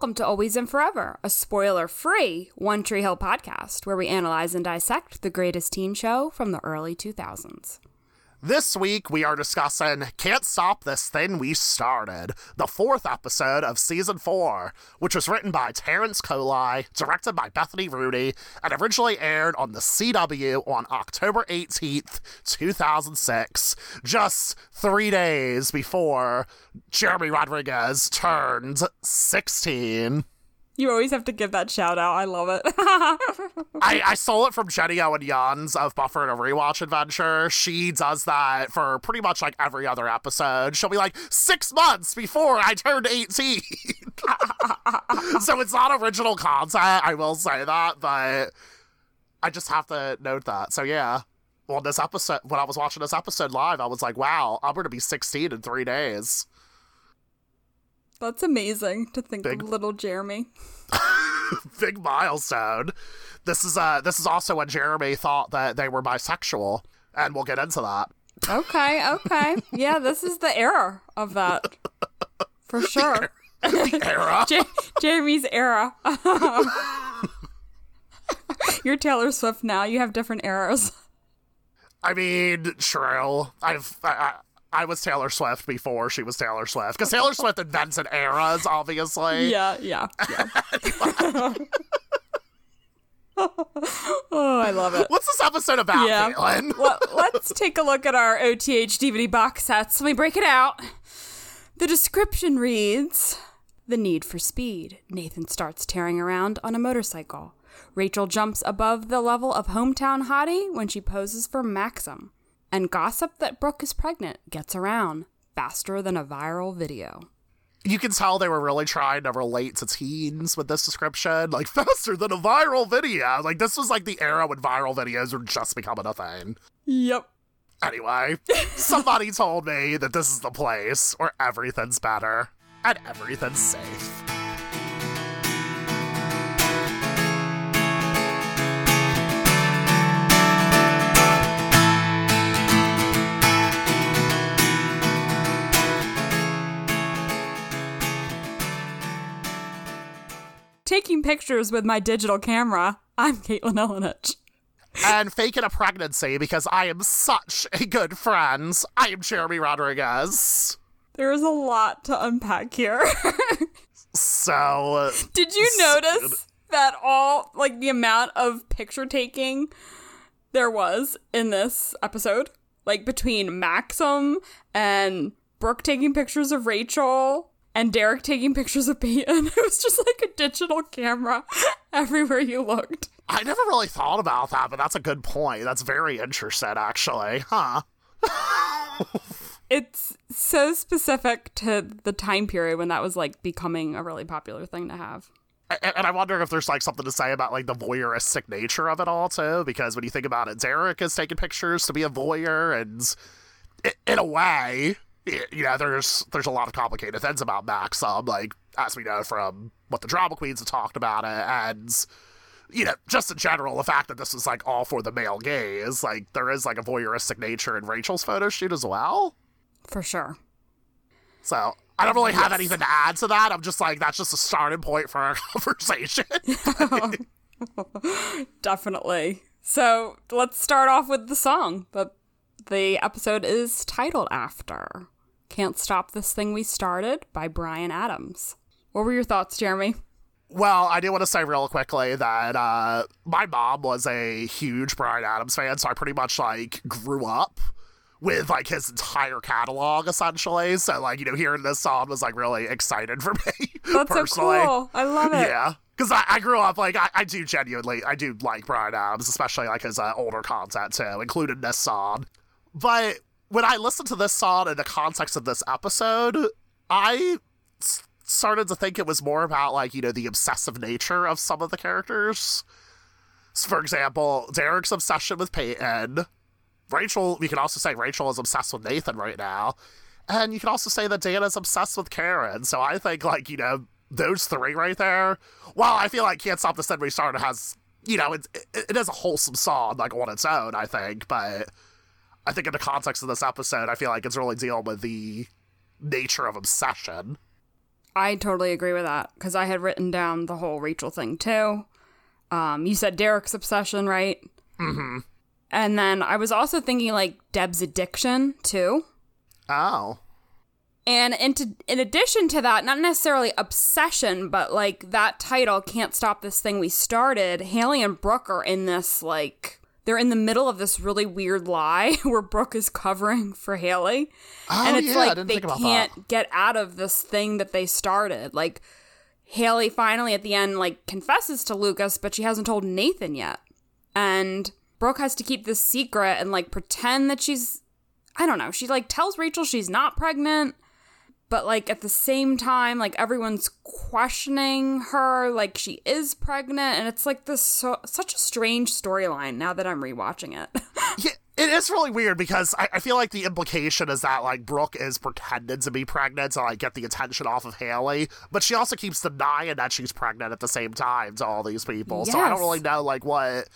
welcome to Always and Forever, a spoiler-free One Tree Hill podcast where we analyze and dissect the greatest teen show from the early 2000s. This week, we are discussing Can't Stop This Thing We Started, the fourth episode of Season 4, which was written by Terrence Coley, directed by Bethany Rooney, and originally aired on the CW on October 18th, 2006, just 3 days before Jeremy Rodriguez turned 16. You always have to give that shout out. I love it. I stole it from Jenny Owen Jans of Buffer and a Rewatch Adventure. She does that for pretty much like every other episode. She'll be like, 6 months before I turned 18. So it's not original content, I will say that, but I just have to note that. So yeah, well, this episode, when I was watching this episode live, I was like, wow, I'm going to be 16 in 3 days. That's amazing to think of little Jeremy. Big milestone. This is also when Jeremy thought that they were bisexual, and we'll get into that. Okay. Yeah, this is the era of that. For sure. The era? Jeremy's era. You're Taylor Swift now. You have different eras. I mean, true. I was Taylor Swift before she was Taylor Swift. Because Taylor Swift invented eras, obviously. Yeah. Oh, I love it. What's this episode about, Caitlin? Well, let's take a look at our OTH DVD box sets. Let me break it out. The description reads, "The need for speed. Nathan starts tearing around on a motorcycle. Rachel jumps above the level of hometown hottie when she poses for Maxim. And gossip that Brooke is pregnant gets around faster than a viral video." You can tell they were really trying to relate to teens with this description. Like, faster than a viral video. Like, this was like the era when viral videos were just becoming a thing. Yep. Anyway, somebody told me that this is the place where everything's better and everything's safe. Taking pictures with my digital camera, I'm Caitlin Ellenich. And faking a pregnancy because I am such a good friend. I am Jeremy Rodriguez. There is a lot to unpack here. So... Did you notice that all, like, the amount of picture taking there was in this episode? Like, between Maxim and Brooke taking pictures of Rachel... and Derek taking pictures of Peyton. It was just like a digital camera everywhere you looked. I never really thought about that, but that's a good point. That's very interesting, actually. Huh? It's so specific to the time period when that was like becoming a really popular thing to have. And I wonder if there's like something to say about like the voyeuristic nature of it all too, because when you think about it, Derek is taking pictures to be a voyeur, and in a way... You know, there's a lot of complicated things about Maxim, like, as we know from what the Drama Queens have talked about it, and, you know, just in general, the fact that this was, like, all for the male gaze, like, there is, like, a voyeuristic nature in Rachel's photo shoot as well. For sure. So, I don't really have anything to add to that. I'm just like, that's just a starting point for our conversation. Definitely. So, let's start off with the song, but the episode is titled after Can't Stop This Thing We Started by Bryan Adams. What were your thoughts, Jeremy? Well, I do want to say real quickly that my mom was a huge Bryan Adams fan, so I pretty much, like, grew up with, like, his entire catalog, essentially. So, like, you know, hearing this song was, like, really exciting for me. That's personally. So cool. I love it. Yeah. Because I grew up, like, I do like Bryan Adams, especially, like, his older content, too, including this song. But when I listened to this song in the context of this episode, I started to think it was more about, like, you know, the obsessive nature of some of the characters. So, for example, Derek's obsession with Peyton. Rachel, you can also say Rachel is obsessed with Nathan right now. And you can also say that Dan is obsessed with Karen. So I think, like, you know, those three right there. While I feel like Can't Stop This Thing We Started has, you know, it is a wholesome song, like, on its own, I think, but... I think in the context of this episode, I feel like it's really dealing with the nature of obsession. I totally agree with that, because I had written down the whole Rachel thing, too. You said Derek's obsession, right? Mm-hmm. And then I was also thinking, like, Deb's addiction, too. Oh. And in addition to that, not necessarily obsession, but, like, that title, Can't Stop This Thing We Started, Haley and Brooke are in this, like, they're in the middle of this really weird lie where Brooke is covering for Haley. Oh, and it's like they can't get out of this thing that they started. Like, Haley finally at the end, like, confesses to Lucas, but she hasn't told Nathan yet. And Brooke has to keep this secret and, like, pretend that she's, I don't know, she, like, tells Rachel she's not pregnant, but, like, at the same time, like, everyone's questioning her, like, she is pregnant, and it's, like, this such a strange storyline now that I'm rewatching it. Yeah, it is really weird, because I feel like the implication is that, like, Brooke is pretending to be pregnant to, like, get the attention off of Haley, but she also keeps denying that she's pregnant at the same time to all these people, yes. So I don't really know, like, what...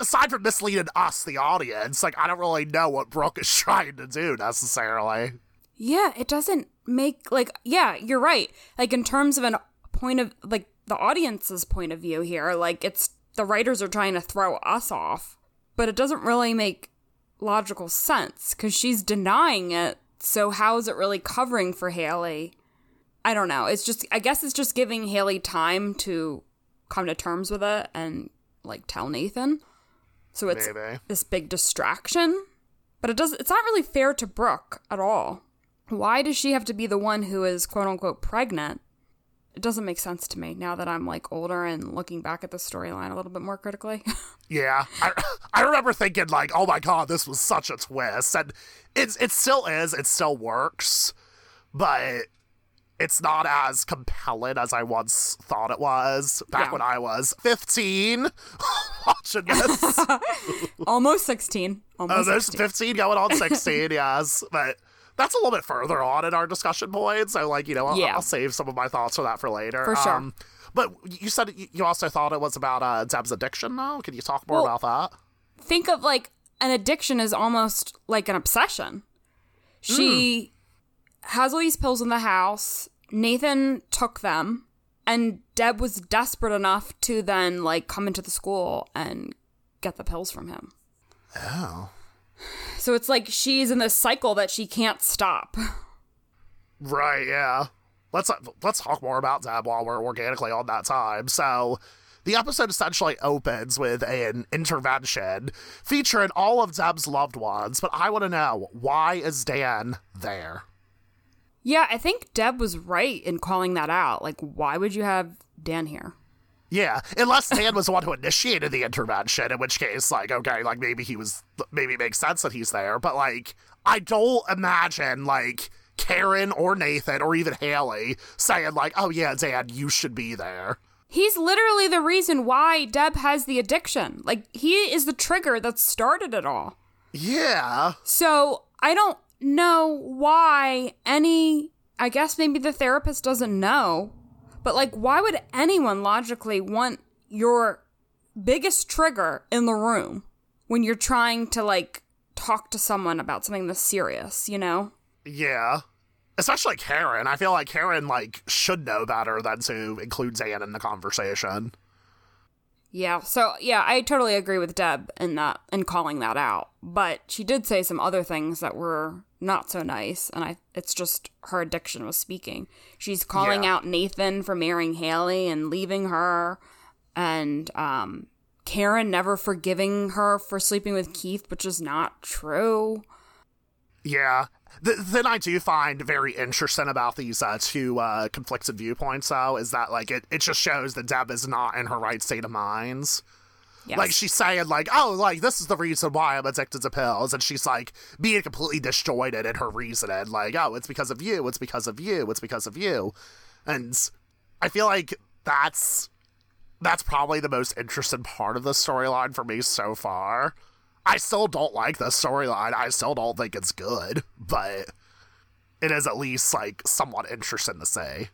Aside from misleading us, the audience, like, I don't really know what Brooke is trying to do, necessarily. Yeah, it doesn't make, like, yeah, you're right. Like, in terms of the audience's point of view here, like, it's, the writers are trying to throw us off. But it doesn't really make logical sense, because she's denying it, so how is it really covering for Haley? I don't know. It's just, I guess it's just giving Haley time to come to terms with it and... like, tell Nathan. So it's this big distraction. But it's not really fair to Brooke at all. Why does she have to be the one who is quote-unquote pregnant? It doesn't make sense to me now that I'm, like, older and looking back at the storyline a little bit more critically. Yeah. I remember thinking, like, oh my god, this was such a twist. And it still works. But... it's not as compelling as I once thought it was back when I was 15 watching this. Almost 16. There's 15 going on 16, yes. But that's a little bit further on in our discussion point. So, like, you know, I'll save some of my thoughts for that for later. For sure. But you said you also thought it was about Deb's addiction, though? Can you talk more about that? Think of, like, an addiction is almost like an obsession. She has all these pills in the house. Nathan took them, and Deb was desperate enough to then, like, come into the school and get the pills from him. Oh. So it's like she's in this cycle that she can't stop. Right, yeah. Let's talk more about Deb while we're organically on that time. So... the episode essentially opens with an intervention featuring all of Deb's loved ones, but I want to know, why is Dan there? Yeah, I think Deb was right in calling that out. Like, why would you have Dan here? Yeah, unless Dan was the one who initiated the intervention, in which case, like, okay, like, maybe it makes sense that he's there, but, like, I don't imagine, like, Karen or Nathan or even Haley saying, like, oh yeah, Dan, you should be there. He's literally the reason why Deb has the addiction. Like, he is the trigger that started it all. Yeah. So, I don't know why I guess maybe the therapist doesn't know, but, like, why would anyone logically want your biggest trigger in the room when you're trying to, like, talk to someone about something this serious, you know? Yeah. Especially Karen. I feel like Karen, like, should know better than to include Dan in the conversation. Yeah, so, yeah, I totally agree with Deb in calling that out. But she did say some other things that were not so nice, and it's just her addiction was speaking. She's calling out Nathan for marrying Haley and leaving her, and Karen never forgiving her for sleeping with Keith, which is not true. Yeah. Then I do find very interesting about these two conflicted viewpoints, though, is that, like, it just shows that Deb is not in her right state of mind. Yes. Like, she's saying, like, oh, like, this is the reason why I'm addicted to pills, and she's, like, being completely disjointed in her reasoning, like, oh, it's because of you, it's because of you, it's because of you. And I feel like that's probably the most interesting part of the storyline for me so far. I still don't like the storyline. I still don't think it's good, but it is at least, like, somewhat interesting to say.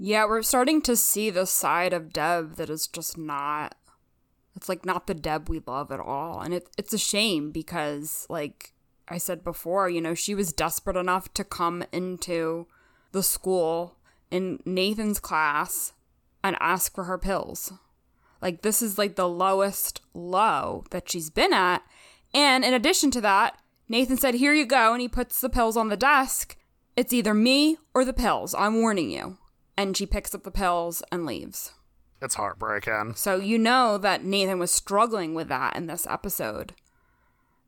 Yeah, we're starting to see the side of Deb that is just not... it's, like, not the Deb we love at all. And it's a shame because, like I said before, you know, she was desperate enough to come into the school in Nathan's class and ask for her pills. Like, this is like the lowest low that she's been at. And in addition to that, Nathan said, here you go. And he puts the pills on the desk. It's either me or the pills. I'm warning you. And she picks up the pills and leaves. It's heartbreaking. So you know that Nathan was struggling with that in this episode,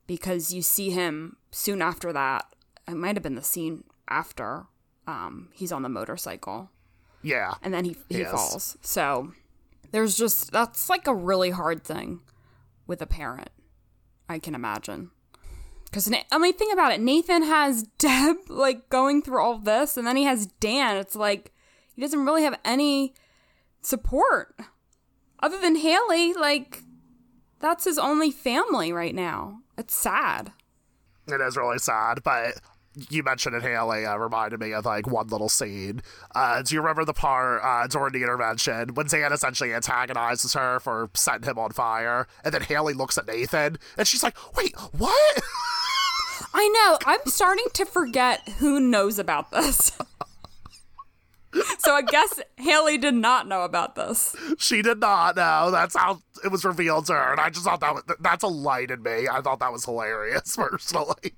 because you see him soon after that. It might have been the scene after he's on the motorcycle. Yeah. And then he falls. So there's just, that's like a really hard thing with a parent, I can imagine. Because, I mean, think about it. Nathan has Deb, like, going through all this, and then he has Dan. It's like, he doesn't really have any support other than Haley. Like, that's his only family right now. It's sad. It is really sad, but you mentioned it, Haley. Reminded me of, like, one little scene. Do you remember the part during the intervention when Dan essentially antagonizes her for setting him on fire? And then Haley looks at Nathan, and she's like, wait, what? I know. I'm starting to forget who knows about this. So I guess Haley did not know about this. She did not know. That's how it was revealed to her. And I just thought that's a light in me. I thought that was hilarious, personally.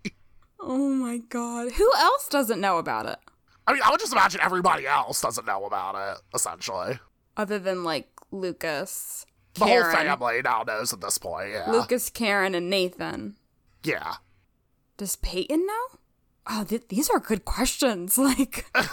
Oh, my God. Who else doesn't know about it? I mean, I would just imagine everybody else doesn't know about it, essentially. Other than, like, Lucas, Karen. The whole family now knows at this point, yeah. Lucas, Karen, and Nathan. Yeah. Does Peyton know? Oh, these are good questions. Like, I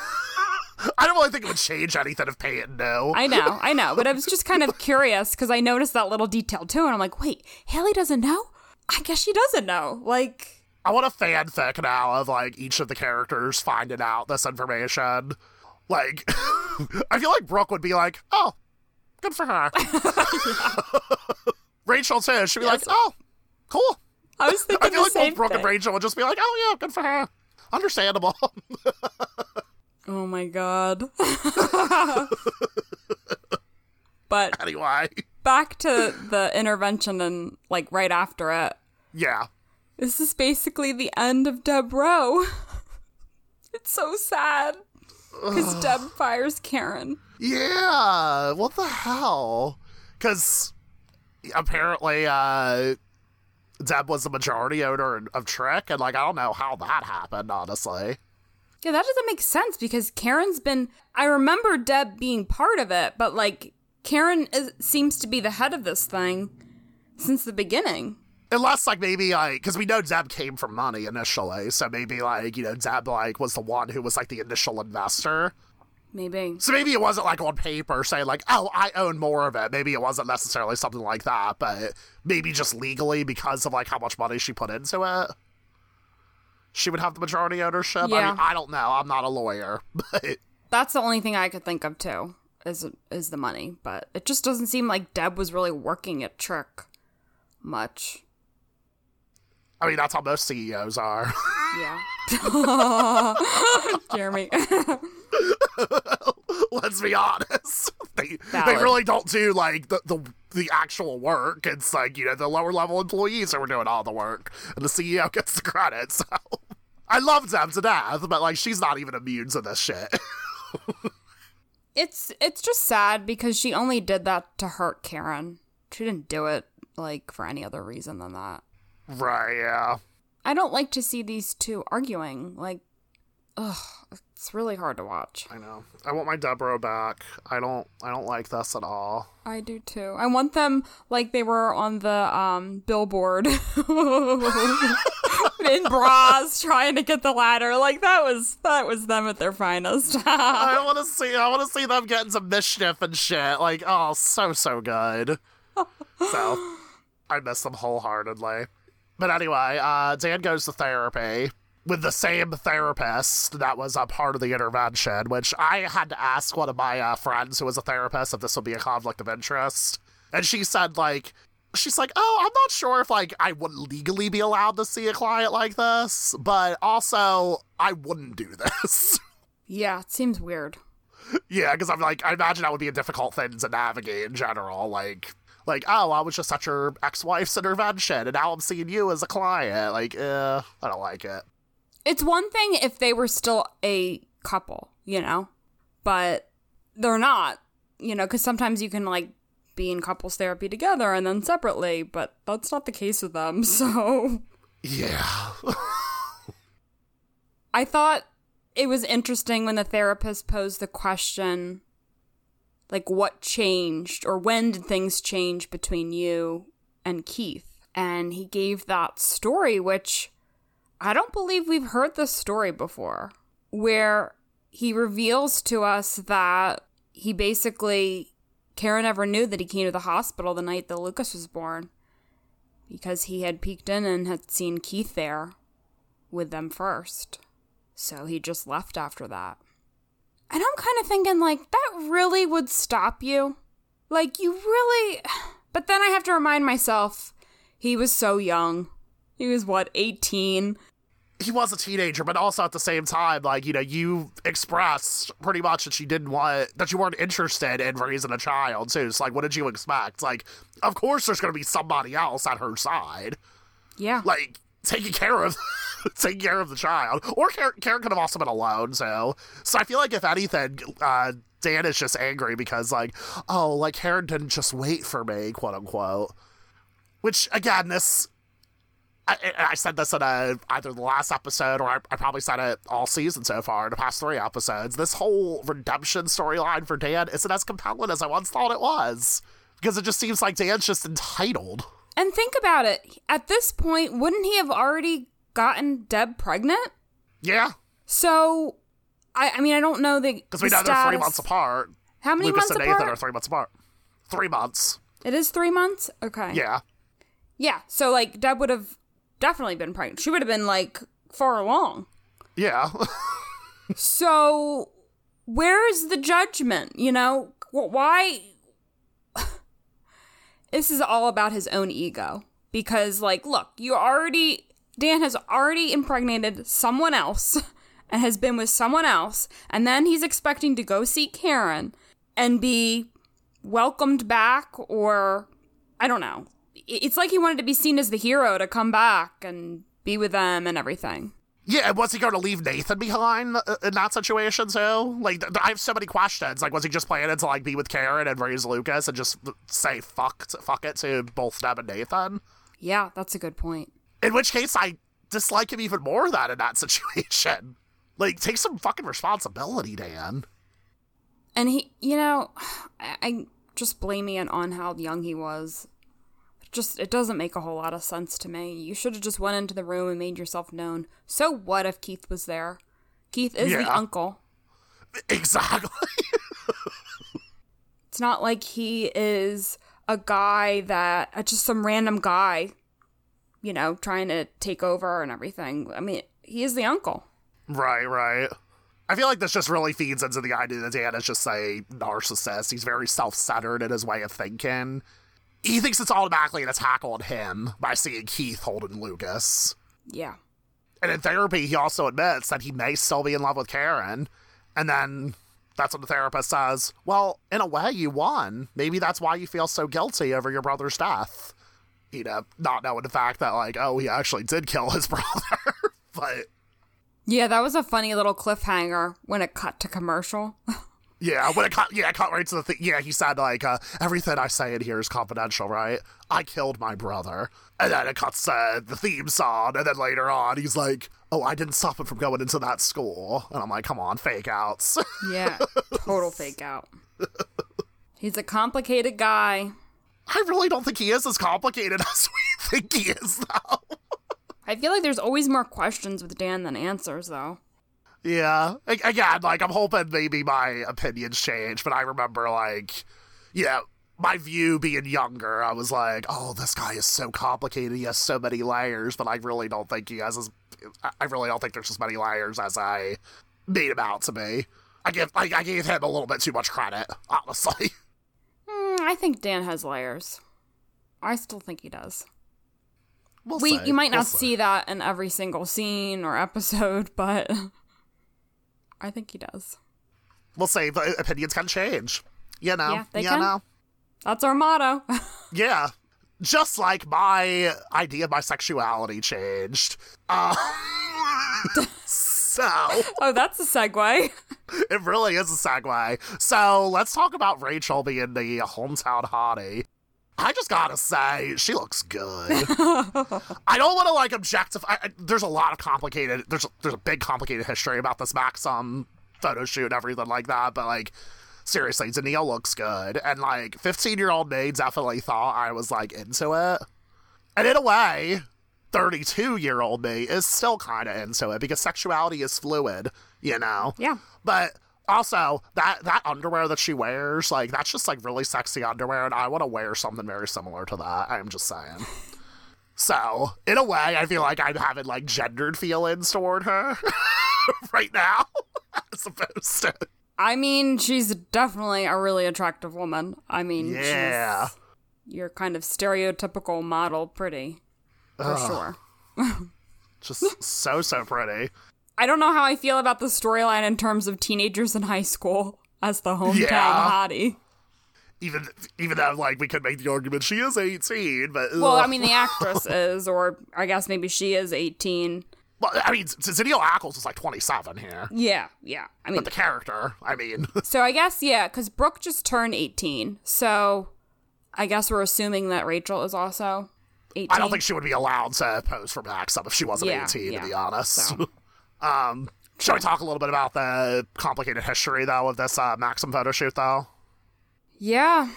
don't really think it would change anything if Peyton knew. I know. But I was just kind of curious because I noticed that little detail, too. And I'm like, wait, Haley doesn't know? I guess she doesn't know. Like, I want a fanfic now of, like, each of the characters finding out this information. Like, I feel like Brooke would be like, oh, good for her. Rachel, too, she'd be like, oh, cool. I was thinking Brooke and Rachel would just be like, oh, yeah, good for her. Understandable. Oh, my God. But anyway, back to the intervention and, like, right after it. Yeah. This is basically the end of Deb Rowe. It's so sad. Because Deb fires Karen. Yeah, what the hell? Because apparently Deb was the majority owner of Trick, and, like, I don't know how that happened, honestly. Yeah, that doesn't make sense, because Karen's been... I remember Deb being part of it, but, like, Karen seems to be the head of this thing since the beginning. Unless, like, maybe, like, because we know Deb came from money initially, so maybe, like, you know, Deb, like, was the one who was, like, the initial investor. Maybe. So maybe it wasn't, like, on paper saying, like, oh, I own more of it. Maybe it wasn't necessarily something like that, but maybe just legally because of, like, how much money she put into it, she would have the majority ownership. Yeah. I mean, I don't know. I'm not a lawyer, but... That's the only thing I could think of, too, is the money, but it just doesn't seem like Deb was really working at Trick much. I mean, that's how most CEOs are. Yeah. Jeremy. Let's be honest. They really don't do, like, the actual work. It's like, you know, the lower-level employees who are doing all the work, and the CEO gets the credit, so... I love Deb to death, but, like, she's not even immune to this shit. It's just sad because she only did that to hurt Karen. She didn't do it, like, for any other reason than that. Right, yeah. I don't like to see these two arguing. Like, ugh, it's really hard to watch. I know. I want my Deborah back. I don't like this at all. I do too. I want them like they were on the billboard in bras trying to get the ladder. Like that was them at their finest. I wanna see them getting some mischief and shit. Like, oh, so good. So I miss them wholeheartedly. But anyway, Dan goes to therapy with the same therapist that was a part of the intervention, which I had to ask one of my friends who was a therapist if this would be a conflict of interest. And she said, like, she's like, oh, I'm not sure if, like, I wouldn't legally be allowed to see a client like this, but also I wouldn't do this. Yeah, it seems weird. Yeah, because I'm like, I imagine that would be a difficult thing to navigate in general, like, oh, I was just at your ex-wife's intervention, and now I'm seeing you as a client. Like, I don't like it. It's one thing if they were still a couple, you know? But they're not, you know, because sometimes you can, like, be in couples therapy together and then separately, but that's not the case with them, so... Yeah. I thought it was interesting when the therapist posed the question, like, what changed or when did things change between you and Keith? And he gave that story, which I don't believe we've heard this story before, where he reveals to us that he basically, Karen never knew that he came to the hospital the night that Lucas was born because he had peeked in and had seen Keith there with them first. So he just left after that. And I'm kind of thinking, like, that really would stop you. Like, you really... But then I have to remind myself, he was so young. He was, what, 18? He was a teenager, but also at the same time, like, you know, you expressed pretty much that that you weren't interested in raising a child, too. It's like, what did you expect? Like, of course there's going to be somebody else at her side. Yeah. Like, taking care of the child. Or Karen could have also been alone, so. So I feel like, if anything, Dan is just angry because, like, oh, like, Karen didn't just wait for me, quote-unquote. Which, again, this... I said this in either the last episode, or I probably said it all season so far, in the past three episodes. This whole redemption storyline for Dan isn't as compelling as I once thought it was. Because it just seems like Dan's just entitled. And think about it. At this point, wouldn't he have already gotten Deb pregnant? Yeah. So, I mean, I don't know the because we know they're 3 months apart. How many Lucas months apart? Lucas and Nathan are 3 months apart. 3 months. It is 3 months? Okay. Yeah. Yeah, so, like, Deb would have definitely been pregnant. She would have been, like, far along. Yeah. So, where is the judgment, you know? Why? This is all about his own ego. Because, like, look, Dan has already impregnated someone else and has been with someone else, and then he's expecting to go see Karen and be welcomed back, or, I don't know. It's like he wanted to be seen as the hero to come back and be with them and everything. Yeah, and was he going to leave Nathan behind in that situation, too? Like, I have so many questions. Like, was he just planning to, like, be with Karen and raise Lucas and just say fuck it to both Deb and Nathan? Yeah, that's a good point. In which case, I dislike him even more than in that situation. Like, take some fucking responsibility, Dan. And he, you know, I just blaming it on how young he was. Just, it doesn't make a whole lot of sense to me. You should have just went into the room and made yourself known. So what if Keith was there? Keith is the uncle. Exactly. It's not like he is a guy that, just some random guy, you know, trying to take over and everything. I mean, he is the uncle. Right. I feel like this just really feeds into the idea that Dan is just a narcissist. He's very self-centered in his way of thinking. He thinks it's automatically an attack on him by seeing Keith holding Lucas. Yeah. And in therapy, he also admits that he may still be in love with Karen. And then that's when the therapist says, well, in a way, you won. Maybe that's why you feel so guilty over your brother's death. You know, not knowing the fact that, like, oh, he actually did kill his brother. But... yeah, that was a funny little cliffhanger when it cut to commercial. Yeah, when it cut right to the thing. Yeah, he said, like, everything I say in here is confidential, right? I killed my brother. And then it cuts the theme song, and then later on, he's like, oh, I didn't stop him from going into that school. And I'm like, come on, fake outs. Yeah, total fake out. He's a complicated guy. I really don't think he is as complicated as we think he is, though. I feel like there's always more questions with Dan than answers, though. Yeah. Again, like, I'm hoping maybe my opinions change, but I remember, like, you know, my view being younger, I was like, oh, this guy is so complicated, he has so many layers, but I really don't think there's as many layers as I made him out to be. I gave him a little bit too much credit, honestly. I think Dan has layers. I still think he does. You might not see that in every single scene or episode, but... I think he does. We'll say opinions can change. You know. Yeah, they can. Know. That's our motto. Yeah. Just like my idea of my sexuality changed. So. Oh, that's a segue. It really is a segue. So let's talk about Rachel being the hometown hottie. I just gotta say, she looks good. I don't want to, like, objectify. There's a lot of complicated, there's a big complicated history about this Maxim photo shoot and everything like that, but, like, seriously, Danneel looks good. And, like, 15-year-old me definitely thought I was, like, into it. And in a way, 32-year-old me is still kind of into it, because sexuality is fluid, you know? Yeah. But also, that underwear that she wears, like, that's just, like, really sexy underwear, and I want to wear something very similar to that. I'm just saying. So, in a way, I feel like I'm having, like, gendered feelings toward her right now, as opposed to... I mean, she's definitely a really attractive woman. I mean, yeah. She's your kind of stereotypical model pretty, for sure. Just so pretty. I don't know how I feel about the storyline in terms of teenagers in high school as the hometown hottie. Even though, like, we could make the argument she is 18, but... Well, I mean, the actress is, or I guess maybe she is 18. Well, I mean, Danneel Ackles is, like, 27 here. Yeah. I mean, but the character, I mean... So I guess, yeah, because Brooke just turned 18, so... I guess we're assuming that Rachel is also 18. I don't think she would be allowed to pose for Maxim if she wasn't 18, to be honest. So. Shall we talk a little bit about the complicated history, though, of this Maxim photo shoot, though? Yeah.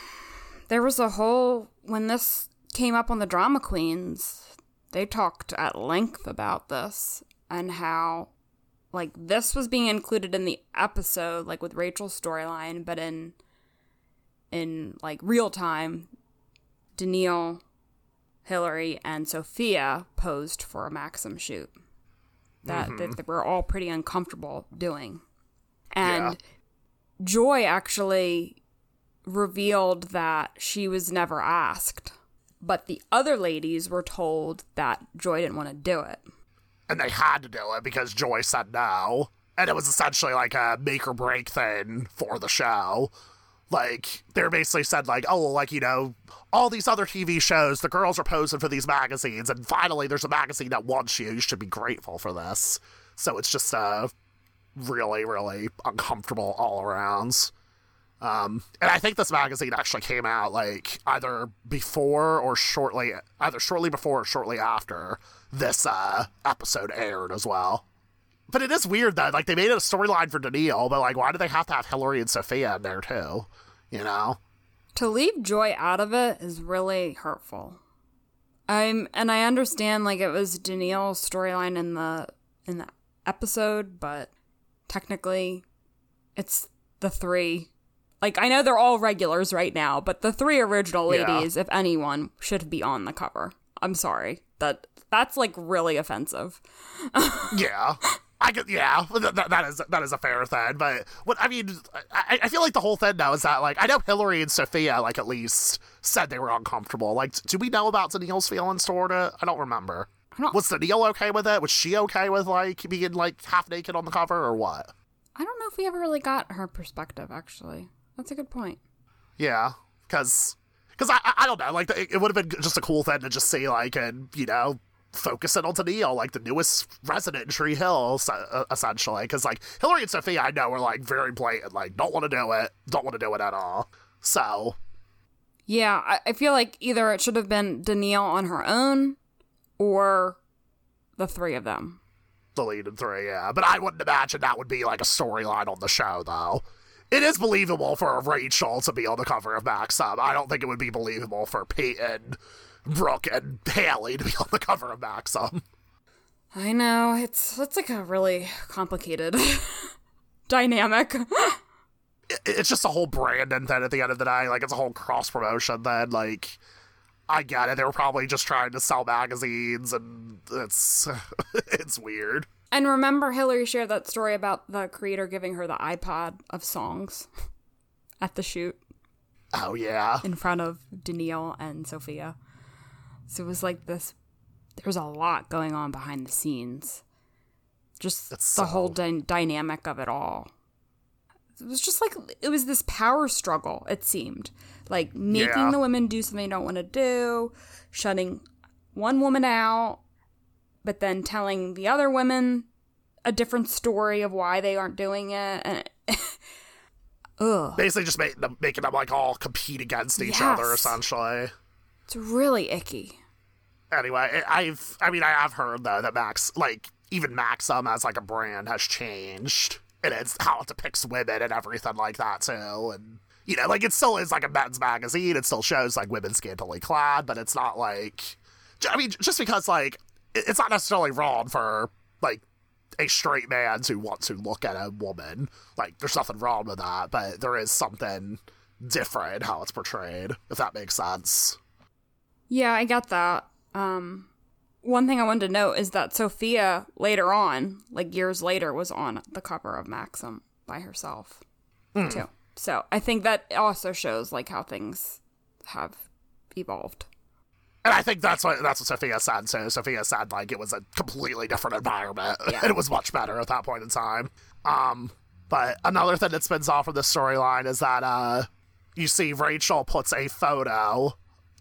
There was a whole... When this came up on the Drama Queens, they talked at length about this and how, like, this was being included in the episode, like, with Rachel's storyline, but in like real time, Danneel, Hillary, and Sophia posed for a Maxim shoot that we're all pretty uncomfortable doing. And Joy actually revealed that she was never asked, but the other ladies were told that Joy didn't want to do it. And they had to do it because Joy said no. And it was essentially like a make or break thing for the show. Like, they're basically said, like, oh, well, like, you know, all these other TV shows, the girls are posing for these magazines, and finally there's a magazine that wants you. You should be grateful for this. So it's just really, really uncomfortable all around. And I think this magazine actually came out, like, shortly before or shortly after this episode aired as well. But it is weird, though. Like, they made it a storyline for Danneel, but, like, why do they have to have Hillary and Sophia in there, too? You know? To leave Joy out of it is really hurtful. And I understand, like, it was Danneel's storyline in the episode, but technically it's the three. Like, I know they're all regulars right now, but the three original ladies, if anyone, should be on the cover. I'm sorry. That's, like, really offensive. Yeah. That is a fair thing, but what I mean, I feel like the whole thing now is that, like, I know Hillary and Sophia, like, at least said they were uncomfortable. Like, do we know about Danneel's feelings toward it? I don't remember. Was Danneel okay with it? Was she okay with, like, being, like, half naked on the cover or what? I don't know if we ever really got her perspective, actually. That's a good point. Yeah, because I don't know, like, it would have been just a cool thing to just see, like, and, you know, focusing on Danneel, like, the newest resident in Tree Hill, essentially, because, like, Hillary and Sophia, I know, are, like, very blatant, like, don't want to do it at all, so. Yeah, I feel like either it should have been Danneel on her own, or the three of them. The leading three, yeah, but I wouldn't imagine that would be, like, a storyline on the show, though. It is believable for Rachel to be on the cover of Maxim. I don't think it would be believable for Peyton, Brooke, and Haley to be on the cover of Maxim. I know, it's like a really complicated dynamic. It's just a whole branding thing at the end of the day. Like, it's a whole cross-promotion thing. Like, I get it. They were probably just trying to sell magazines, and it's weird. And remember, Hillary shared that story about the creator giving her the iPod of songs at the shoot. Oh, yeah. In front of Danneel and Sophia. So it was like this, there's a lot going on behind the scenes. Just whole dynamic of it all. It was just like, it was this power struggle, it seemed. Like, making the women do something they don't want to do, shutting one woman out, but then telling the other women a different story of why they aren't doing it. And it basically just making them like all compete against each other, essentially. It's really icky. Anyway, I have heard though that Maxim as like a brand has changed, and it's how it depicts women and everything like that too. And you know, like it still is like a men's magazine. It still shows like women scantily clad, but it's not like, I mean, just because like it's not necessarily wrong for like a straight man to want to look at a woman. Like there's nothing wrong with that, but there is something different how it's portrayed, if that makes sense. Yeah, I get that. One thing I wanted to note is that Sophia later on, like years later, was on the cover of Maxim by herself too. So I think that also shows like how things have evolved. And I think that's what Sophia said. So Sophia said like it was a completely different environment. Yeah. And it was much better at that point in time. But another thing that spins off of this storyline is that you see Rachel puts a photo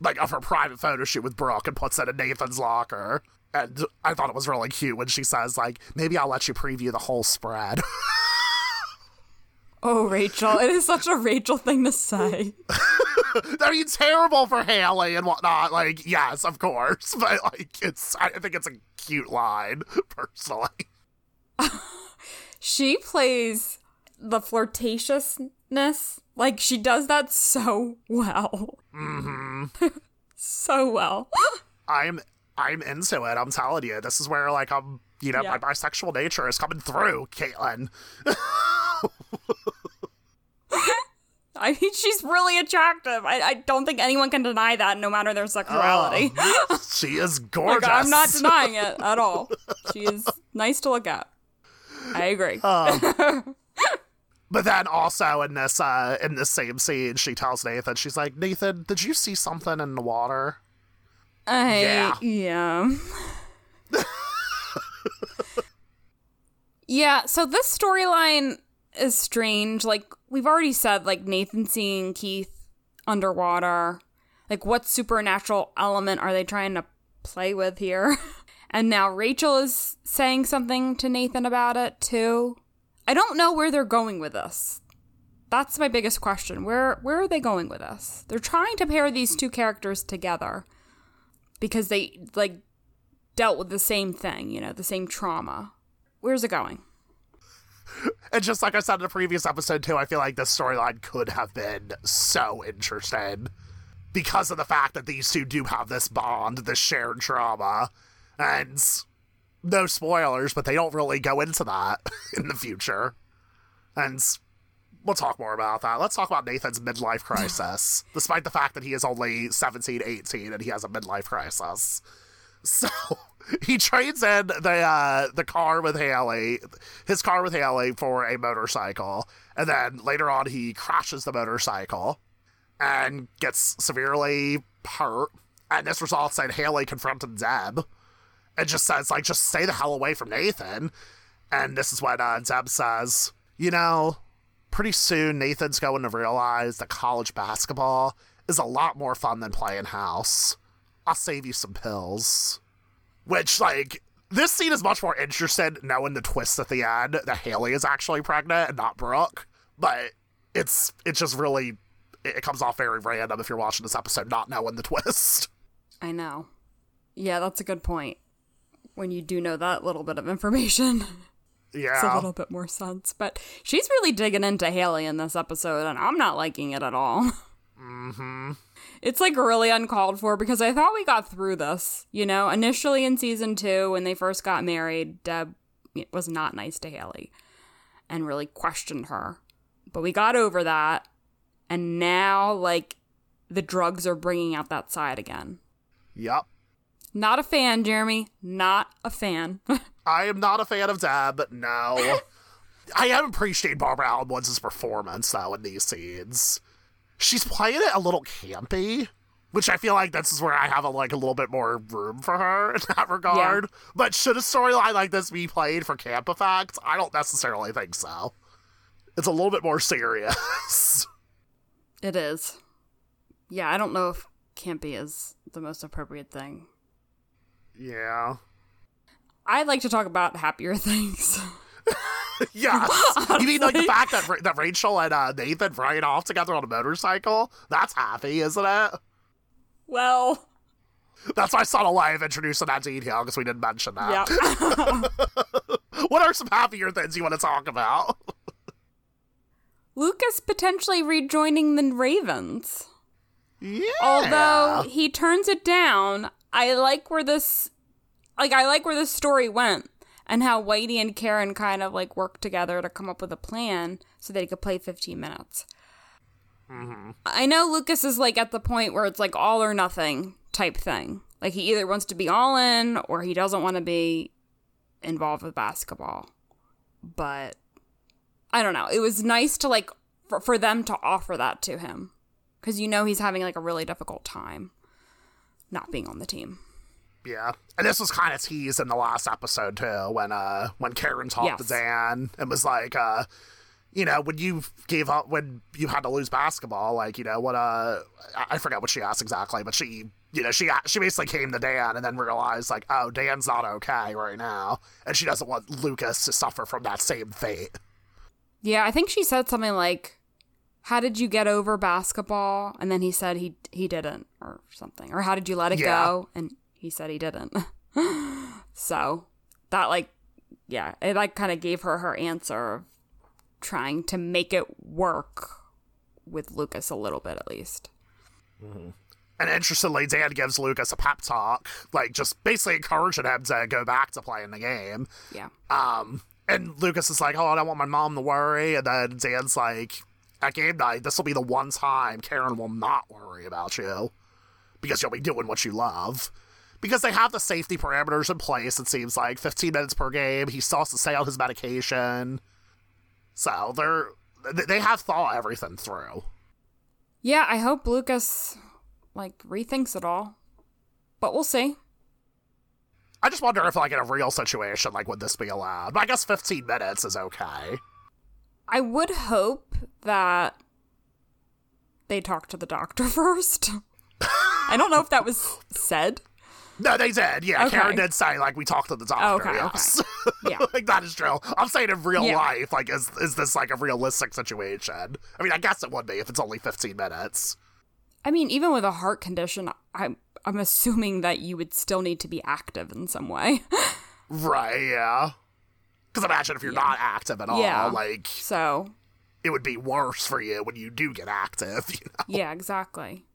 like of her private photo shoot with Brooke and puts it in Nathan's locker. And I thought it was really cute when she says like, maybe I'll let you preview the whole spread. Oh, Rachel. It is such a Rachel thing to say. I mean, terrible for Haley and whatnot. Like, yes, of course. But, like, I think it's a cute line, personally. She plays the flirtatiousness. Like, she does that so well. Mm-hmm. So well. I'm into it. I'm telling you. This is where, like, I'm, you know, my bisexual nature is coming through, Caitlin. I mean, she's really attractive. I don't think anyone can deny that, no matter their sexuality. She is gorgeous. Like, I'm not denying it at all. She is nice to look at. I agree. But then also in this same scene, she tells Nathan, she's like, Nathan, did you see something in the water? Yeah. Yeah, so this storyline is strange. Like, we've already said, like, Nathan seeing Keith underwater. Like, what supernatural element are they trying to play with here? And now Rachel is saying something to Nathan about it, too. I don't know where they're going with this. That's my biggest question. Where are they going with this? They're trying to pair these two characters together because they, like, dealt with the same thing, you know, the same trauma. Where's it going? And just like I said in the previous episode, too, I feel like this storyline could have been so interesting because of the fact that these two do have this bond, this shared trauma, and no spoilers, but they don't really go into that in the future. And we'll talk more about that. Let's talk about Nathan's midlife crisis, despite the fact that he is only 17, 18, and he has a midlife crisis. So he trades in the car with Haley, his car with Haley, for a motorcycle, and then later on he crashes the motorcycle and gets severely hurt. And this results in Haley confronting Deb and just says, like, just stay the hell away from Nathan. And this is when Deb says, you know, pretty soon Nathan's going to realize that college basketball is a lot more fun than playing house. I'll save you some pills. Which, like, this scene is much more interesting knowing the twist at the end that Haley is actually pregnant and not Brooke. But it's just really, it comes off very random if you're watching this episode not knowing the twist. I know. Yeah, that's a good point. When you do know that little bit of information, yeah, it's a little bit more sense. But she's really digging into Haley in this episode, and I'm not liking it at all. Mm-hmm. It's, like, really uncalled for, because I thought we got through this, you know? Initially in Season 2, when they first got married, Deb was not nice to Haley and really questioned her. But we got over that, and now, like, the drugs are bringing out that side again. Yep. Not a fan, Jeremy. Not a fan. I am not a fan of Deb, no. I am appreciating Barbara Allen Woods' performance, though, in these scenes. She's playing it a little campy, which I feel like this is where I have a little bit more room for her in that regard. Yeah. But should a storyline like this be played for camp effect? I don't necessarily think so. It's a little bit more serious. It is. Yeah, I don't know if campy is the most appropriate thing. Yeah. I'd like to talk about happier things. Yes. Honestly. You mean like the fact that Rachel and Nathan ride off together on a motorcycle? That's happy, isn't it? Well, that's why I saw a live introducing that to Danneel, because we didn't mention that. Yeah. What are some happier things you want to talk about? Lucas potentially rejoining the Ravens. Yeah. Although he turns it down, I like where this story went and how Whitey and Karen kind of like worked together to come up with a plan so they could play 15 minutes. Mm-hmm. I know Lucas is like at the point where it's like all or nothing type thing. Like he either wants to be all in or he doesn't want to be involved with basketball. But I don't know. It was nice to like for them to offer that to him, because you know he's having like a really difficult time not being on the team. Yeah, and this was kind of teased in the last episode too, when Karen talked to Dan and was like, you know, when you gave up, when you had to lose basketball, like, you know, what? I forget what she asked exactly, but she, you know, she basically came to Dan and then realized like, oh, Dan's not okay right now, and she doesn't want Lucas to suffer from that same fate. Yeah, I think she said something like, how did you get over basketball? And then he said he didn't, or something. Or how did you let it go? And he said he didn't. So that like, yeah, it like kind of gave her answer of trying to make it work with Lucas a little bit, at least. Mm-hmm. And interestingly, Dan gives Lucas a pep talk, like just basically encouraging him to go back to playing the game. Yeah. And Lucas is like, oh, I don't want my mom to worry. And then Dan's like, at game night, this will be the one time Karen will not worry about you, because you'll be doing what you love. Because they have the safety parameters in place, it seems like. 15 minutes per game. He still has to stay on his medication. So they have thought everything through. Yeah, I hope Lucas, like, rethinks it all. But we'll see. I just wonder if, like, in a real situation, like, would this be allowed? But I guess 15 minutes is okay. I would hope that they talk to the doctor first. I don't know if that was said. No, they did. Yeah, okay. Karen did say, like, we talked to the doctor. Okay, yes. Okay. Yeah. Like, that is true. I'm saying in real life, like, is this, like, a realistic situation? I mean, I guess it would be if it's only 15 minutes. I mean, even with a heart condition, I'm assuming that you would still need to be active in some way. Right, yeah. Because imagine if you're not active at all, like, so it would be worse for you when you do get active, you know? Yeah, exactly.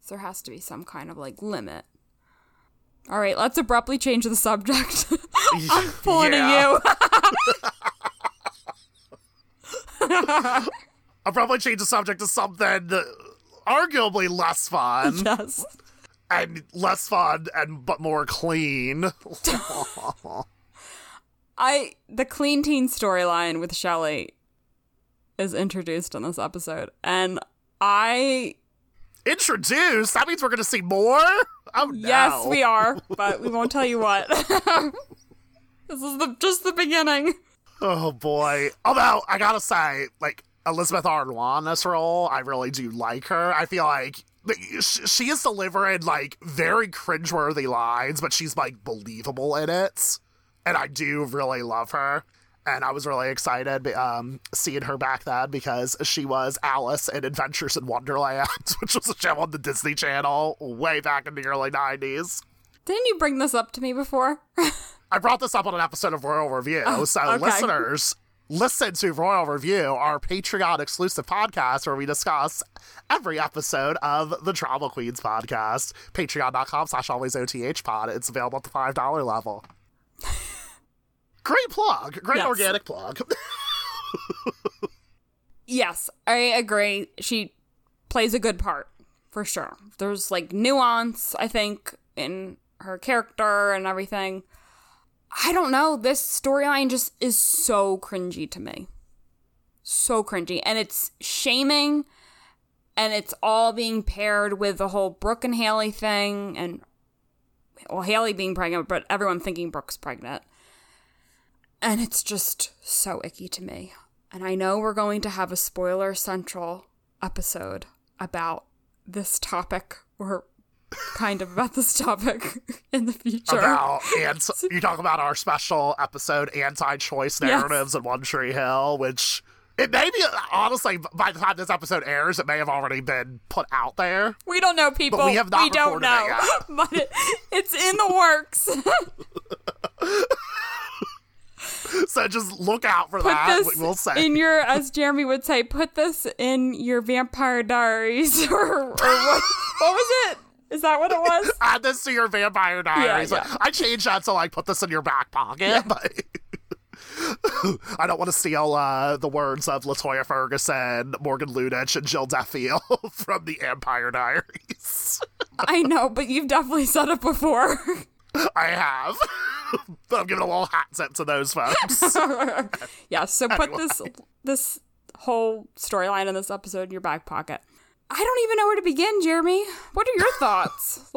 So there has to be some kind of, like, limit. All right, let's abruptly change the subject. I'm pulling you. Abruptly change the subject to something arguably less fun. Yes. And less fun, but more clean. The clean teen storyline with Shelley is introduced in this episode, and I... Introduced? That means we're going to see more? Oh, no. Yes, we are, but we won't tell you what. This is just the beginning. Oh, boy. Although, I gotta say, like, Elizabeth Arnois in this role, I really do like her. I feel like she is delivering, like, very cringeworthy lines, but she's, like, believable in it. And I do really love her. And I was really excited seeing her back then, because she was Alice in Adventures in Wonderland, which was a show on the Disney Channel way back in the early 90s. Didn't you bring this up to me before? I brought this up on an episode of Royal Review. Listeners, listen to Royal Review, our Patreon exclusive podcast where we discuss every episode of the Drama Queens podcast. Patreon.com/alwaysothpod. It's available at the $5 level. Great plug. Great organic plug. Yes, I agree. She plays a good part, for sure. There's, like, nuance, I think, in her character and everything. I don't know. This storyline just is so cringy to me. So cringy. And it's shaming, and it's all being paired with the whole Brooke and Haley thing, and, well, Haley being pregnant, but everyone thinking Brooke's pregnant. And it's just so icky to me. And I know we're going to have a spoiler central episode about this topic, or kind of about this topic in the future. About you talk about our special episode, Anti-Choice Narratives in One Tree Hill, which it may be, honestly, by the time this episode airs, it may have already been put out there. We don't know, people. But we have not recorded it yet. But it's in the works. So just look out for that. We'll say in your, as Jeremy would say, put this in your Vampire Diaries or what was it? Is that what it was? Add this to your Vampire Diaries. Yeah, yeah. I changed that to like put this in your back pocket. Yeah. But I don't want to steal the words of Latoya Ferguson, Morgan Lunich, and Jill DeFiel from the Vampire Diaries. I know, but you've definitely said it before. I have. But I'm giving a little hat tip to those folks. Yeah, so anyway. Put this whole storyline in this episode in your back pocket. I don't even know where to begin, Jeremy. What are your thoughts?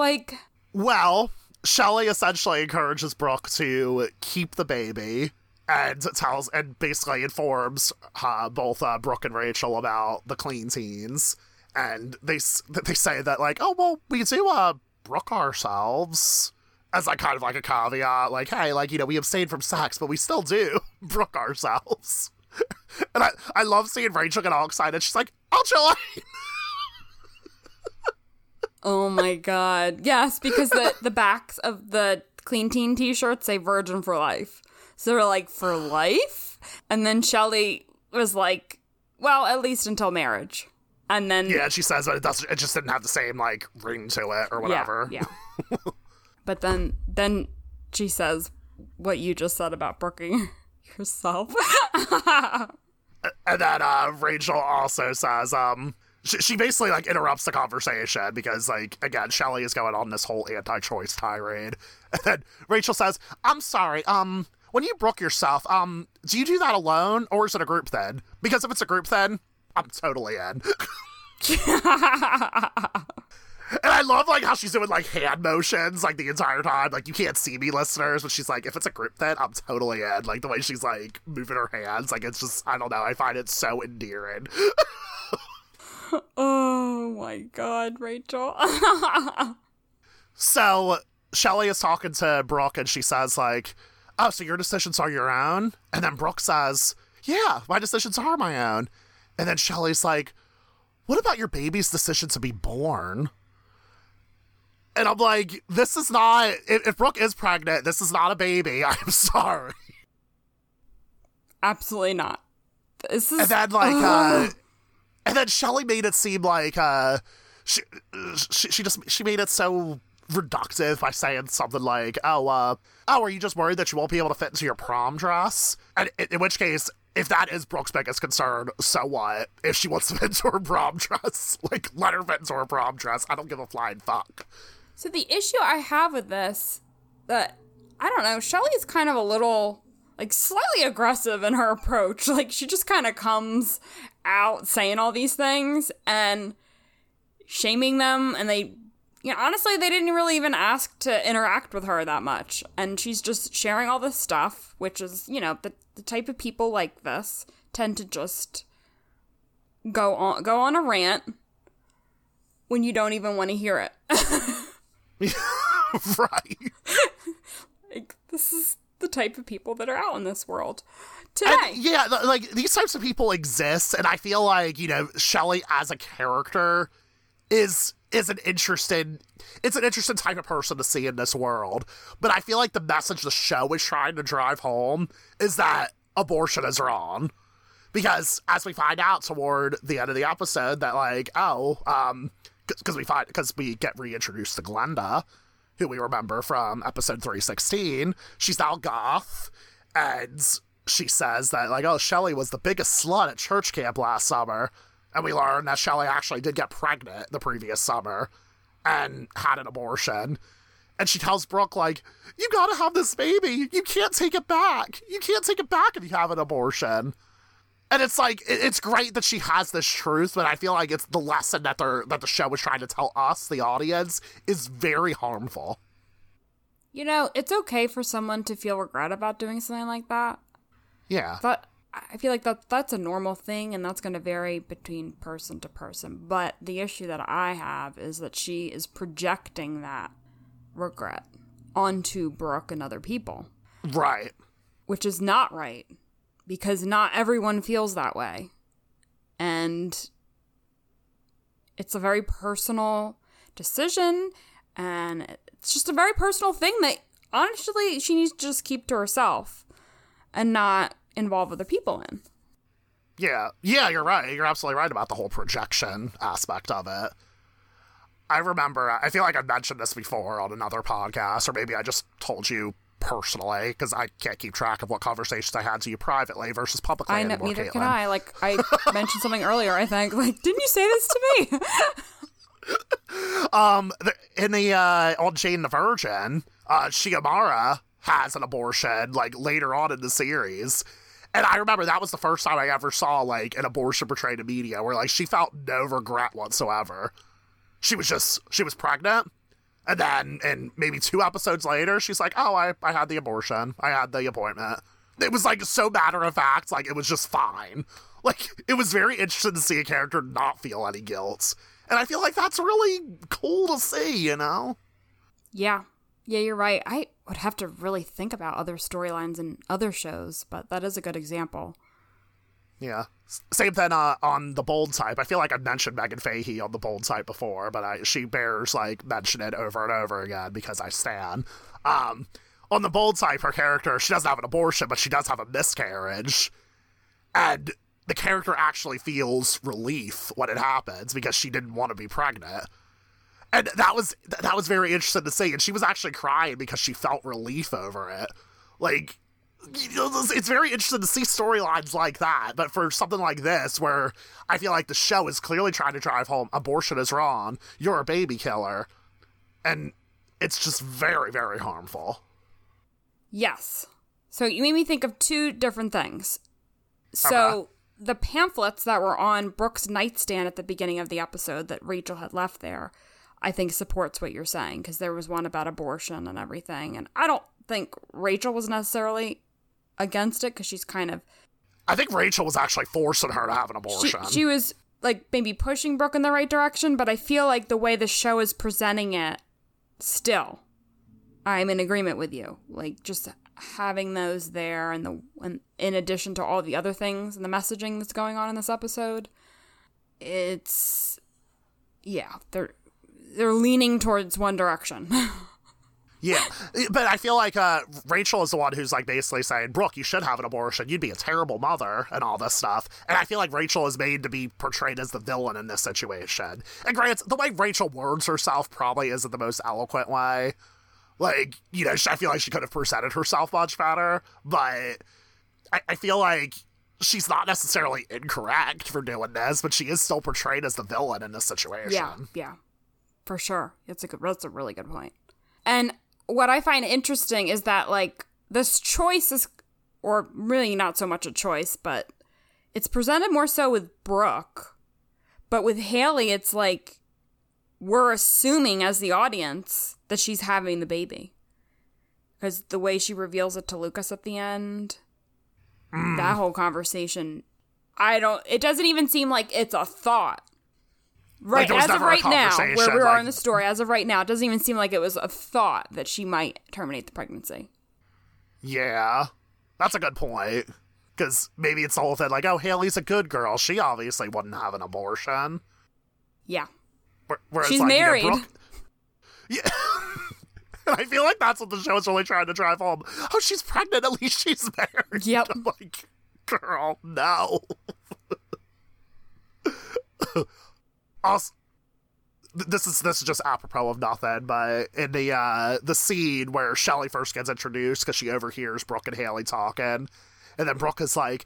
Well, Shelley essentially encourages Brooke to keep the baby and basically informs both Brooke and Rachel about the clean teens. And they say that, we do Brooke ourselves. As kind of a caveat, hey, we abstain from sex, but we still do Brooke ourselves. And I love seeing Rachel get all excited. She's like, I'll join. Oh my God. Yes, because the backs of the Clean Teen t-shirts say virgin for life. So they're like, for life? And then Shelley was like, well, at least until marriage. And then... Yeah, she says, but it just didn't have the same, ring to it or whatever. Yeah. But then she says what you just said about brooking yourself. And then Rachel also says, she basically, interrupts the conversation because, again, Shelley is going on this whole anti-choice tirade. And then Rachel says, I'm sorry, when you brook yourself, do you do that alone or is it a group then? Because if it's a group then, I'm totally in. And I love, how she's doing, hand motions, the entire time. You can't see me, listeners, but she's like, if it's a group fit, I'm totally in. The way she's, moving her hands, it's just, I don't know, I find it so endearing. Oh, my God, Rachel. So, Shelley is talking to Brooke, and she says, oh, so your decisions are your own? And then Brooke says, yeah, my decisions are my own. And then Shelley's like, what about your baby's decision to be born? And I'm like, this is not... If Brooke is pregnant, this is not a baby. I'm sorry. Absolutely not. This is... And then, and then Shelley made it seem like... She made it so reductive by saying something like, oh, are you just worried that you won't be able to fit into your prom dress? And in which case... If that is Brooke's biggest concern, so what? If she wants to fit into her prom dress, let her fit into her prom dress. I don't give a flying fuck. So the issue I have with this, that, I don't know, Shelley's kind of a little, slightly aggressive in her approach. She just kind of comes out saying all these things and shaming them. And they, honestly, they didn't really even ask to interact with her that much. And she's just sharing all this stuff, which is, the type of people like this tend to just go on a rant when you don't even want to hear it. Right. This is the type of people that are out in this world today. And, these types of people exist, and I feel Shelley as a character is an interesting... It's an interesting type of person to see in this world. But I feel the message the show is trying to drive home is that abortion is wrong. Because as we find out toward the end of the episode that, because we get reintroduced to Glenda, who we remember from episode 316, she's now goth, and she says that, Shelley was the biggest slut at church camp last summer. And we learn that Shelley actually did get pregnant the previous summer and had an abortion. And she tells Brooke, you gotta have this baby. You can't take it back. You can't take it back if you have an abortion. And it's it's great that she has this truth, but I feel it's the lesson that the show was trying to tell us, the audience, is very harmful. It's okay for someone to feel regret about doing something like that. Yeah. But I feel like that's a normal thing, and that's going to vary between person to person. But the issue that I have is that she is projecting that regret onto Brooke and other people. Right. Which is not right, because not everyone feels that way. And it's a very personal decision, and it's just a very personal thing that, honestly, she needs to just keep to herself and not involve other people in. Yeah. Yeah, you're right. You're absolutely right about the whole projection aspect of it. I remember, I feel like I've mentioned this before on another podcast, or maybe I just told you personally, because I can't keep track of what conversations I had to you privately versus publicly. I know, anymore, neither Caitlin. Can I. Like, I mentioned something earlier, I think. Like, didn't you say this to me? On Jane the Virgin, Shigemaru has an abortion, like, later on in the series. And I remember that was the first time I ever saw, like, an abortion portrayed in media where, like, she felt no regret whatsoever. She was pregnant. And then, and maybe 2 episodes later, she's like, oh, I had the abortion. I had the appointment. It was, like, so matter of fact. Like, it was just fine. Like, it was very interesting to see a character not feel any guilt. And I feel like that's really cool to see, you know? Yeah. Yeah, you're right. I would have to really think about other storylines and other shows, but that is a good example. Yeah. Same thing on The Bold Type. I feel like I've mentioned Megan Fahey on The Bold Type before, but she bears, like, mention it over and over again because I stan. On The Bold Type, her character, she doesn't have an abortion, but she does have a miscarriage. And the character actually feels relief when it happens because she didn't want to be pregnant. And that was very interesting to see. And she was actually crying because she felt relief over it. Like, it's very interesting to see storylines like that. But for something like this, where I feel like the show is clearly trying to drive home, abortion is wrong, you're a baby killer. And it's just very, very harmful. Yes. So you made me think of 2 different things. So the pamphlets that were on Brooke's nightstand at the beginning of the episode that Rachel had left there, I think supports what you're saying, because there was one about abortion and everything. And I don't think Rachel was necessarily against it, because she's kind of... I think Rachel was actually forcing her to have an abortion. She was, like, maybe pushing Brooke in the right direction, but I feel like the way the show is presenting it, still, I'm in agreement with you. Like, just having those there, and in addition to all the other things and the messaging that's going on in this episode, it's... yeah, they're leaning towards one direction. Yeah, but I feel like Rachel is the one who's, like, basically saying, Brooke, you should have an abortion. You'd be a terrible mother and all this stuff. And I feel like Rachel is made to be portrayed as the villain in this situation. And granted, the way Rachel words herself probably isn't the most eloquent way. Like, you know, I feel like she could have presented herself much better. But I feel like she's not necessarily incorrect for doing this, but she is still portrayed as the villain in this situation. Yeah. For sure. That's a really good point. And what I find interesting is that, like, this choice is, or really not so much a choice, but it's presented more so with Brooke. But with Haley, it's like we're assuming as the audience that she's having the baby. Because the way she reveals it to Lucas at the end, that whole conversation, it doesn't even seem like it's a thought. Right, like, as of right now, where we are in the story, as of right now, it doesn't even seem like it was a thought that she might terminate the pregnancy. Yeah, that's a good point. Because maybe it's the whole thing, like, oh, Haley's a good girl. She obviously wouldn't have an abortion. Yeah. Whereas, she's, like, married. You know, Brooke... yeah. And I feel like that's what the show is really trying to drive home. Oh, she's pregnant. At least she's married. Yep. I'm like, girl, no. Also, this is just apropos of nothing, but in the scene where Shelley first gets introduced, because she overhears Brooke and Haley talking, and then Brooke is like,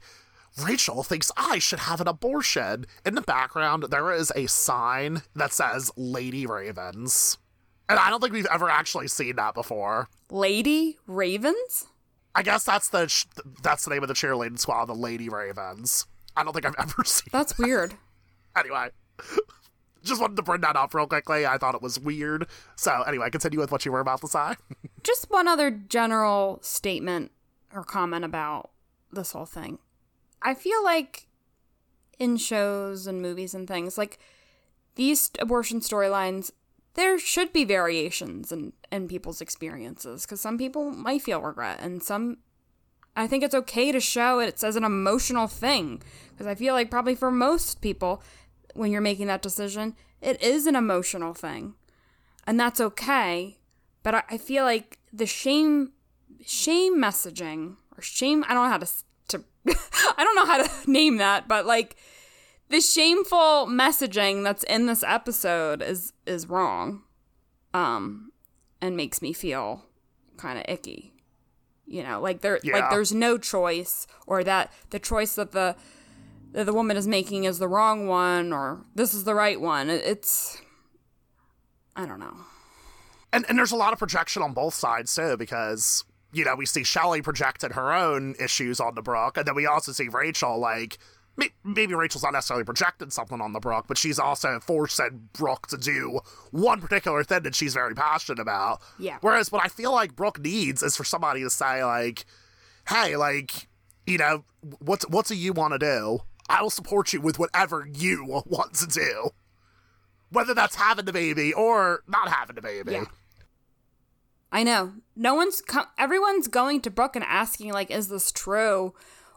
Rachel thinks I should have an abortion. In the background, there is a sign that says Lady Ravens. And I don't think we've ever actually seen that before. Lady Ravens? I guess that's the name of the cheerleading squad, the Lady Ravens. I don't think I've ever seen That's that. Weird. Anyway. Just wanted to bring that up real quickly. I thought it was weird. So anyway, continue with what you were about to say. Just one other general statement or comment about this whole thing. I feel like in shows and movies and things, like, these abortion storylines, there should be variations in people's experiences, because some people might feel regret, and some, I think it's okay to show it as an emotional thing, because I feel like probably for most people, when you're making that decision, it is an emotional thing, and that's okay, but I feel like the shame messaging, or shame, I don't know how to I don't know how to name that, but like, the shameful messaging that's in this episode is wrong, and makes me feel kind of icky, you know, like like there's no choice, or that the choice that the woman is making is the wrong one, or this is the right one. It's, I don't know. And there's a lot of projection on both sides too, because, you know, we see Shelley projected her own issues onto Brooke, and then we also see Rachel, like, maybe Rachel's not necessarily projecting something on the Brooke, but she's also forcing Brooke to do one particular thing that she's very passionate about. Yeah. Whereas what I feel like Brooke needs is for somebody to say, like, hey, like, you know, what do you want to do? I will support you with whatever you want to do. Whether that's having the baby or not having the baby. Yeah. I know. Everyone's going to Brooke and asking, like, is this true?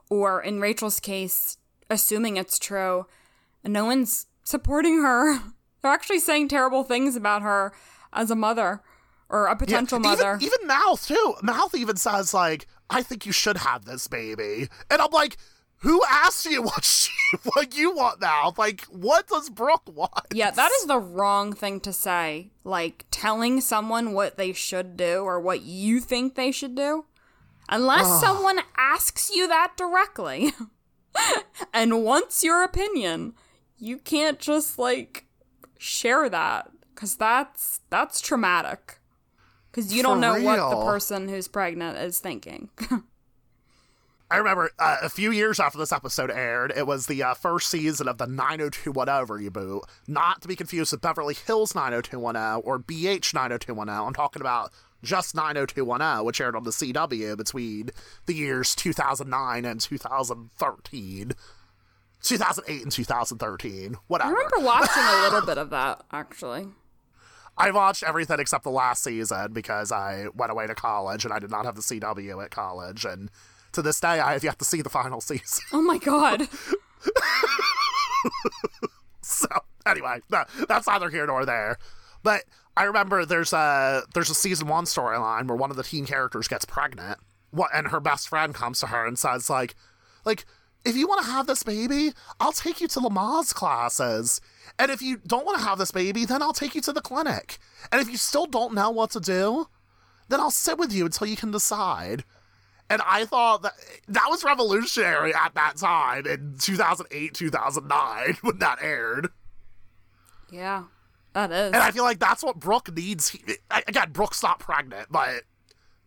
Or in Rachel's case, assuming it's true, and no one's supporting her. They're actually saying terrible things about her as a mother, or a potential mother. Even Mouth, too. Mouth even says, like, I think you should have this baby. And I'm like, who asked you what you want, Mouth? Like, what does Brooke want? Yeah, that is the wrong thing to say. Like, telling someone what they should do, or what you think they should do. Unless someone asks you that directly. And wants your opinion, you can't just, like, share that, because that's traumatic, because you don't know what the person who's pregnant is thinking. I remember a few years after this episode aired, it was the first season of the 90210 reboot, not to be confused with Beverly Hills 90210 or BH 90210. I'm talking about just 90210, which aired on the CW between the years 2009 and 2013. 2008 and 2013. Whatever. I remember watching a little bit of that, actually. I watched everything except the last season, because I went away to college and I did not have the CW at college. And to this day, I have yet to see the final season. Oh my god. So, anyway, that's neither here nor there. But I remember there's a season one storyline where one of the teen characters gets pregnant, and her best friend comes to her and says, like, if you want to have this baby, I'll take you to Lamaze classes. And if you don't want to have this baby, then I'll take you to the clinic. And if you still don't know what to do, then I'll sit with you until you can decide. And I thought that was revolutionary at that time in 2008, 2009 when that aired. Yeah. That is. And I feel like that's what Brooke needs. Again, Brooke's not pregnant, but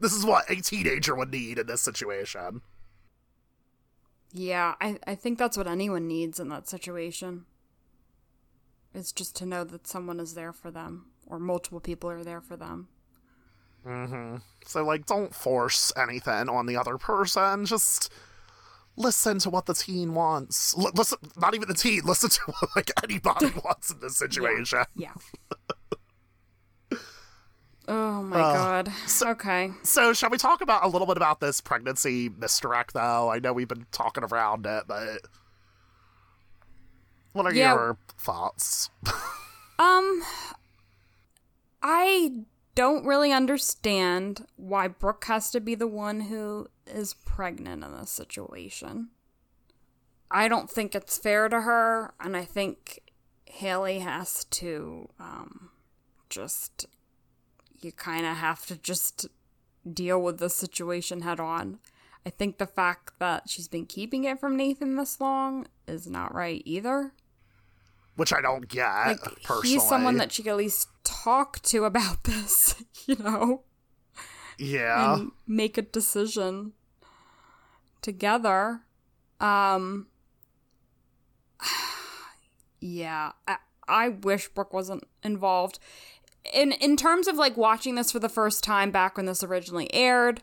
this is what a teenager would need in this situation. Yeah, I think that's what anyone needs in that situation. It's just to know that someone is there for them, or multiple people are there for them. Mm-hmm. So, like, don't force anything on the other person. Just listen to what the teen wants. Listen, not even the teen. Listen to what, like, anybody wants in this situation. Yeah. Oh my god. So, okay. So shall we talk about a little bit about this pregnancy misdirect, though? I know we've been talking around it, but what are your thoughts? I don't really understand why Brooke has to be the one who is pregnant in this situation. I don't think it's fair to her, and I think Haley has to you kind of have to just deal with the situation head on. I think the fact that she's been keeping it from Nathan this long is not right either. Which I don't get, like, personally. He's someone that she could at least talk to about this, you know? Yeah. And make a decision together. Yeah. I wish Brooke wasn't involved. In terms of, like, watching this for the first time back when this originally aired,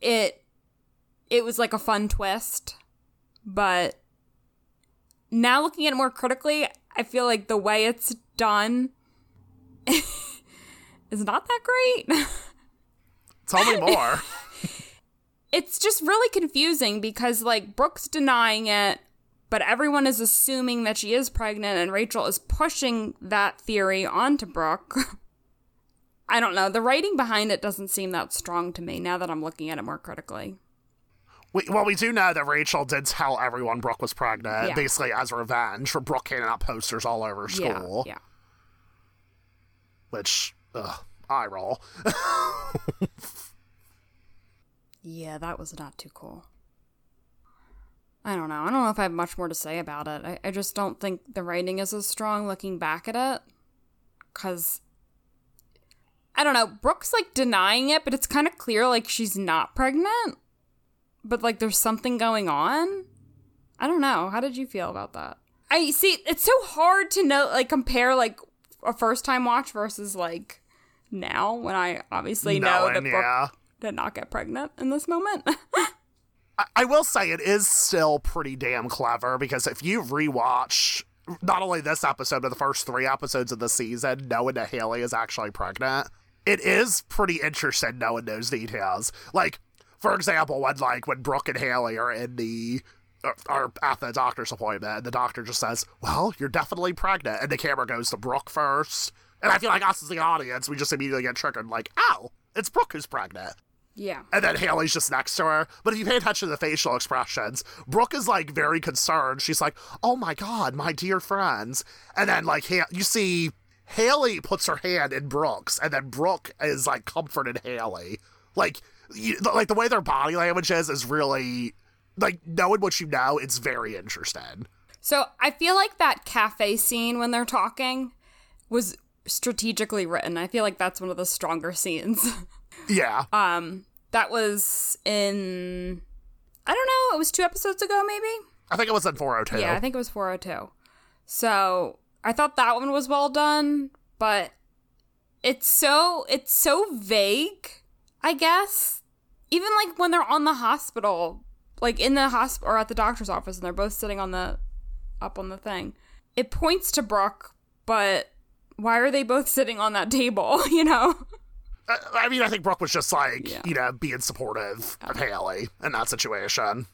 it was like a fun twist. But now looking at it more critically, I feel like the way it's done is not that great. Tell me more. It's just really confusing because, like, Brooke's denying it, but everyone is assuming that she is pregnant, and Rachel is pushing that theory onto Brooke. I don't know. The writing behind it doesn't seem that strong to me now that I'm looking at it more critically. We do know that Rachel did tell everyone Brooke was pregnant, basically as revenge for Brooke handing out posters all over school. Yeah. Which, eye roll. Yeah, that was not too cool. I don't know. I don't know if I have much more to say about it. I just don't think the writing is as strong looking back at it. Because, I don't know, Brooke's, like, denying it, but it's kind of clear, like, she's not pregnant. But, like, there's something going on. I don't know. How did you feel about that? I see, it's so hard to know, like, compare, like, a first-time watch versus, like, now, when I obviously know that Brooke did not get pregnant in this moment. I will say it is still pretty damn clever, because if you rewatch not only this episode, but the first three episodes of the season, knowing that Haley is actually pregnant, it is pretty interesting knowing those details. Like, for example, when Brooke and Haley are in the are at the doctor's appointment, and the doctor just says, "Well, you're definitely pregnant," and the camera goes to Brooke first, and I feel like us as the audience, we just immediately get triggered, like, "Oh, it's Brooke who's pregnant." Yeah. And then Haley's just next to her. But if you pay attention to the facial expressions, Brooke is, like, very concerned. She's like, "Oh my god, my dear friends." And then, like, you see Haley puts her hand in Brooke's, and then Brooke is, like, comforting Haley. Like, the way their body language is really, like, knowing what you know, it's very interesting. So I feel like that cafe scene when they're talking was strategically written. I feel like that's one of the stronger scenes. Yeah. That was in, I don't know, it was 2 episodes ago, maybe? I think it was in 402. Yeah, I think it was 402. So I thought that one was well done, but it's so vague, I guess. Even, like, when they're on the hospital, like, in the hospital or at the doctor's office, and they're both sitting up on the thing. It points to Brooke, but why are they both sitting on that table, you know? I mean, I think Brooke was just, like, being supportive of Haley in that situation.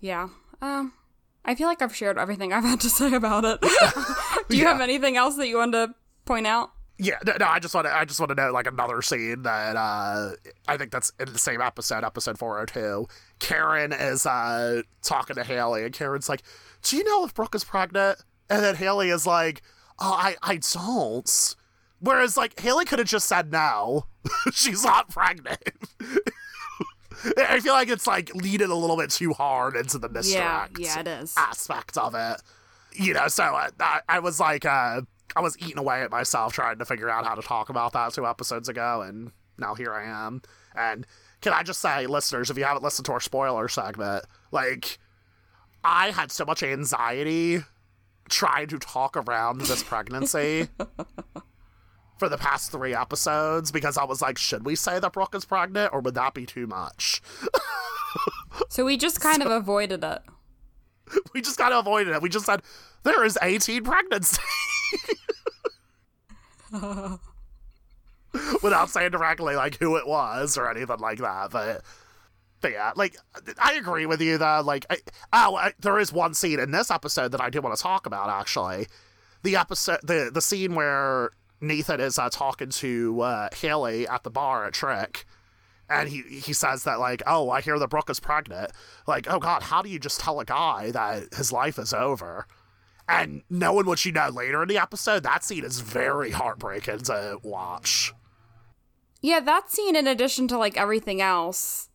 Yeah. I feel like I've shared everything I've had to say about it. Do you have anything else that you want to point out? Yeah. No, I just want to know, like, another scene that I think that's in the same episode, episode 402. Karen is talking to Haley, and Karen's like, "Do you know if Brooke is pregnant?" And then Haley is like, "Oh, I don't." Whereas, like, Haley could have just said no. She's not pregnant. I feel like it's, like, leading a little bit too hard into the misdirect aspect of it. You know, so I was, like, I was eating away at myself trying to figure out how to talk about that 2 episodes ago, and now here I am. And can I just say, listeners, if you haven't listened to our spoiler segment, like, I had so much anxiety trying to talk around this pregnancy for the past 3 episodes, because I was like, should we say that Brooke is pregnant, or would that be too much? So we just kind of avoided it. We just kind of avoided it. We just said, there is 18 pregnancy. Without saying directly, like, who it was or anything like that, but yeah, like, I agree with you, though. Like, there is one scene in this episode that I do want to talk about, actually. The episode, the scene where Nathan is talking to Haley at the bar at Trick, and he says that, like, "Oh, I hear that Brooke is pregnant." Like, oh god, how do you just tell a guy that his life is over? And knowing what you know later in the episode, that scene is very heartbreaking to watch. Yeah, that scene, in addition to, like, everything else,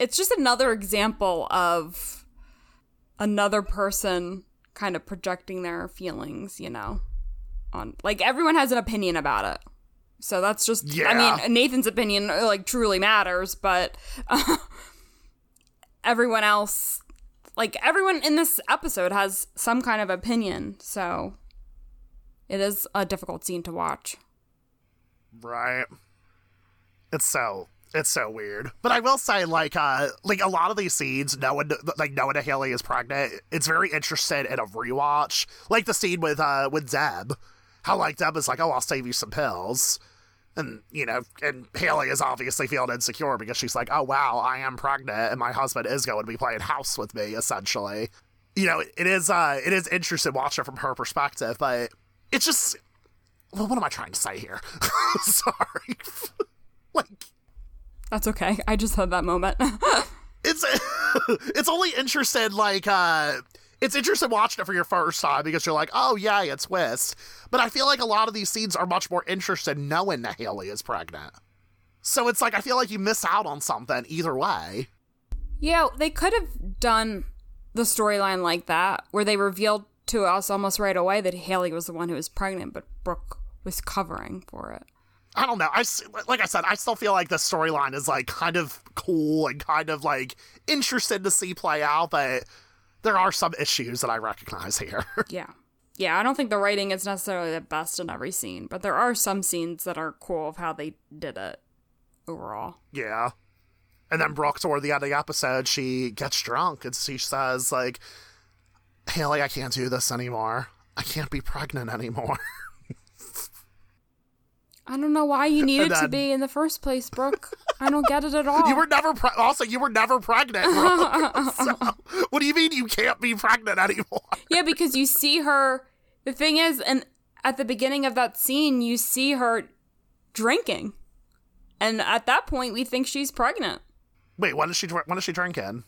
it's just another example of another person kind of projecting their feelings, you know? On, like, everyone has an opinion about it, so that's just I mean, Nathan's opinion, like, truly matters, but everyone else, like, everyone in this episode has some kind of opinion, so it is a difficult scene to watch. Right. It's so It's so weird. But I will say, like a lot of these scenes, knowing that Haley is pregnant, it's very interesting in a rewatch. Like the scene with Deb, how like Deb is like, "Oh, I'll save you some pills," and you know, and Haley is obviously feeling insecure because she's like, "Oh wow, I am pregnant, and my husband is going to be playing house with me," essentially. You know, it is interesting watching it from her perspective, but it's just, well, what am I trying to say here? Sorry, like. That's okay. I just had that moment. It's only interesting, like, it's interesting watching it for your first time because you're like, oh, yeah, it's West. But I feel like a lot of these scenes are much more interesting knowing that Haley is pregnant. So it's like, I feel like you miss out on something either way. Yeah, they could have done the storyline like that, where they revealed to us almost right away that Haley was the one who was pregnant, but Brooke was covering for it. I don't know. Like I said, I still feel like the storyline is, like, kind of cool and kind of, like, interesting to see play out, but there are some issues that I recognize here. Yeah. Yeah, I don't think the writing is necessarily the best in every scene, but there are some scenes that are cool of how they did it overall. Yeah. And then Brooke, toward the end of the episode, she gets drunk and she says, like, Haley, I can't do this anymore. I can't be pregnant anymore. I don't know why you needed to be in the first place, Brooke. I don't get it at all. You were never you were never pregnant, Brooke. So, what do you mean you can't be pregnant anymore? Yeah, because you see her. The thing is, and at the beginning of that scene, you see her drinking, and at that point, we think she's pregnant. Wait, what is she drinking?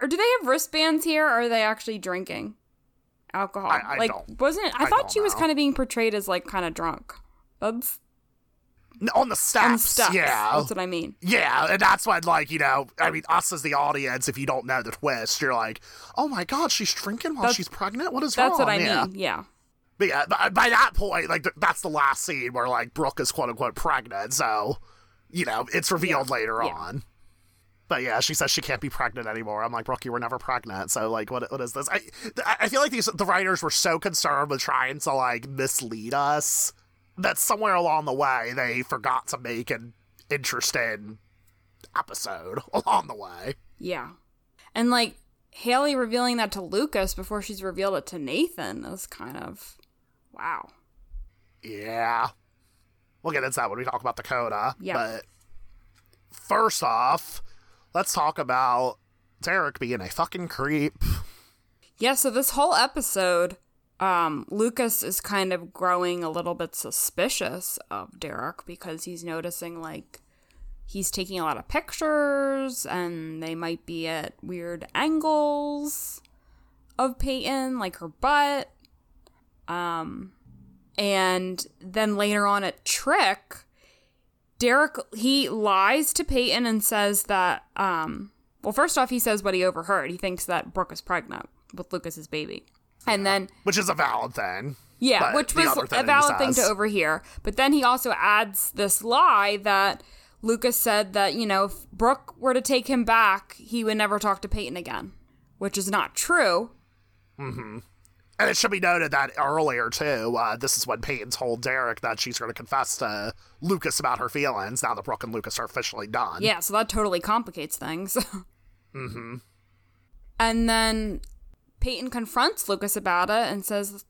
Or do they have wristbands here? Or are they actually drinking alcohol? I like, don't, wasn't it? I thought she was kind of being portrayed as like kind of drunk. That's. On the steps. On the steps, yeah. That's what I mean. Yeah, and that's when, like, you know, I mean, us as the audience, if you don't know the twist, you're like, oh my god, she's drinking while she's pregnant? What is wrong? That's what I mean, yeah. But yeah, by that point, like, that's the last scene where, like, Brooke is quote-unquote pregnant, so, you know, it's revealed later on. But yeah, she says she can't be pregnant anymore. I'm like, Brooke, you were never pregnant, so, like, what is this? I feel like the writers were so concerned with trying to, like, mislead us that somewhere along the way they forgot to make an interesting episode along the way. Yeah. And, like, Haley revealing that to Lucas before she's revealed it to Nathan is kind of, wow. Yeah. We'll get into that when we talk about Dakota. Yeah. But first off, let's talk about Derek being a fucking creep. Yeah, so this whole episode, Lucas is kind of growing a little bit suspicious of Derek because he's noticing, like, he's taking a lot of pictures and they might be at weird angles of Peyton, like her butt. And then later on at Trick, Derek, he lies to Peyton and says that, well, first off, he says what he overheard. He thinks that Brooke is pregnant with Lucas's baby. And then, which is a valid thing. Yeah, which was a valid thing to overhear. But then he also adds this lie that Lucas said that, you know, if Brooke were to take him back, he would never talk to Peyton again, which is not true. Mm-hmm. And it should be noted that earlier, too, this is when Peyton told Derek that she's going to confess to Lucas about her feelings now that Brooke and Lucas are officially done. Yeah, so that totally complicates things. Mm-hmm. And then Peyton confronts Lucas about it and says,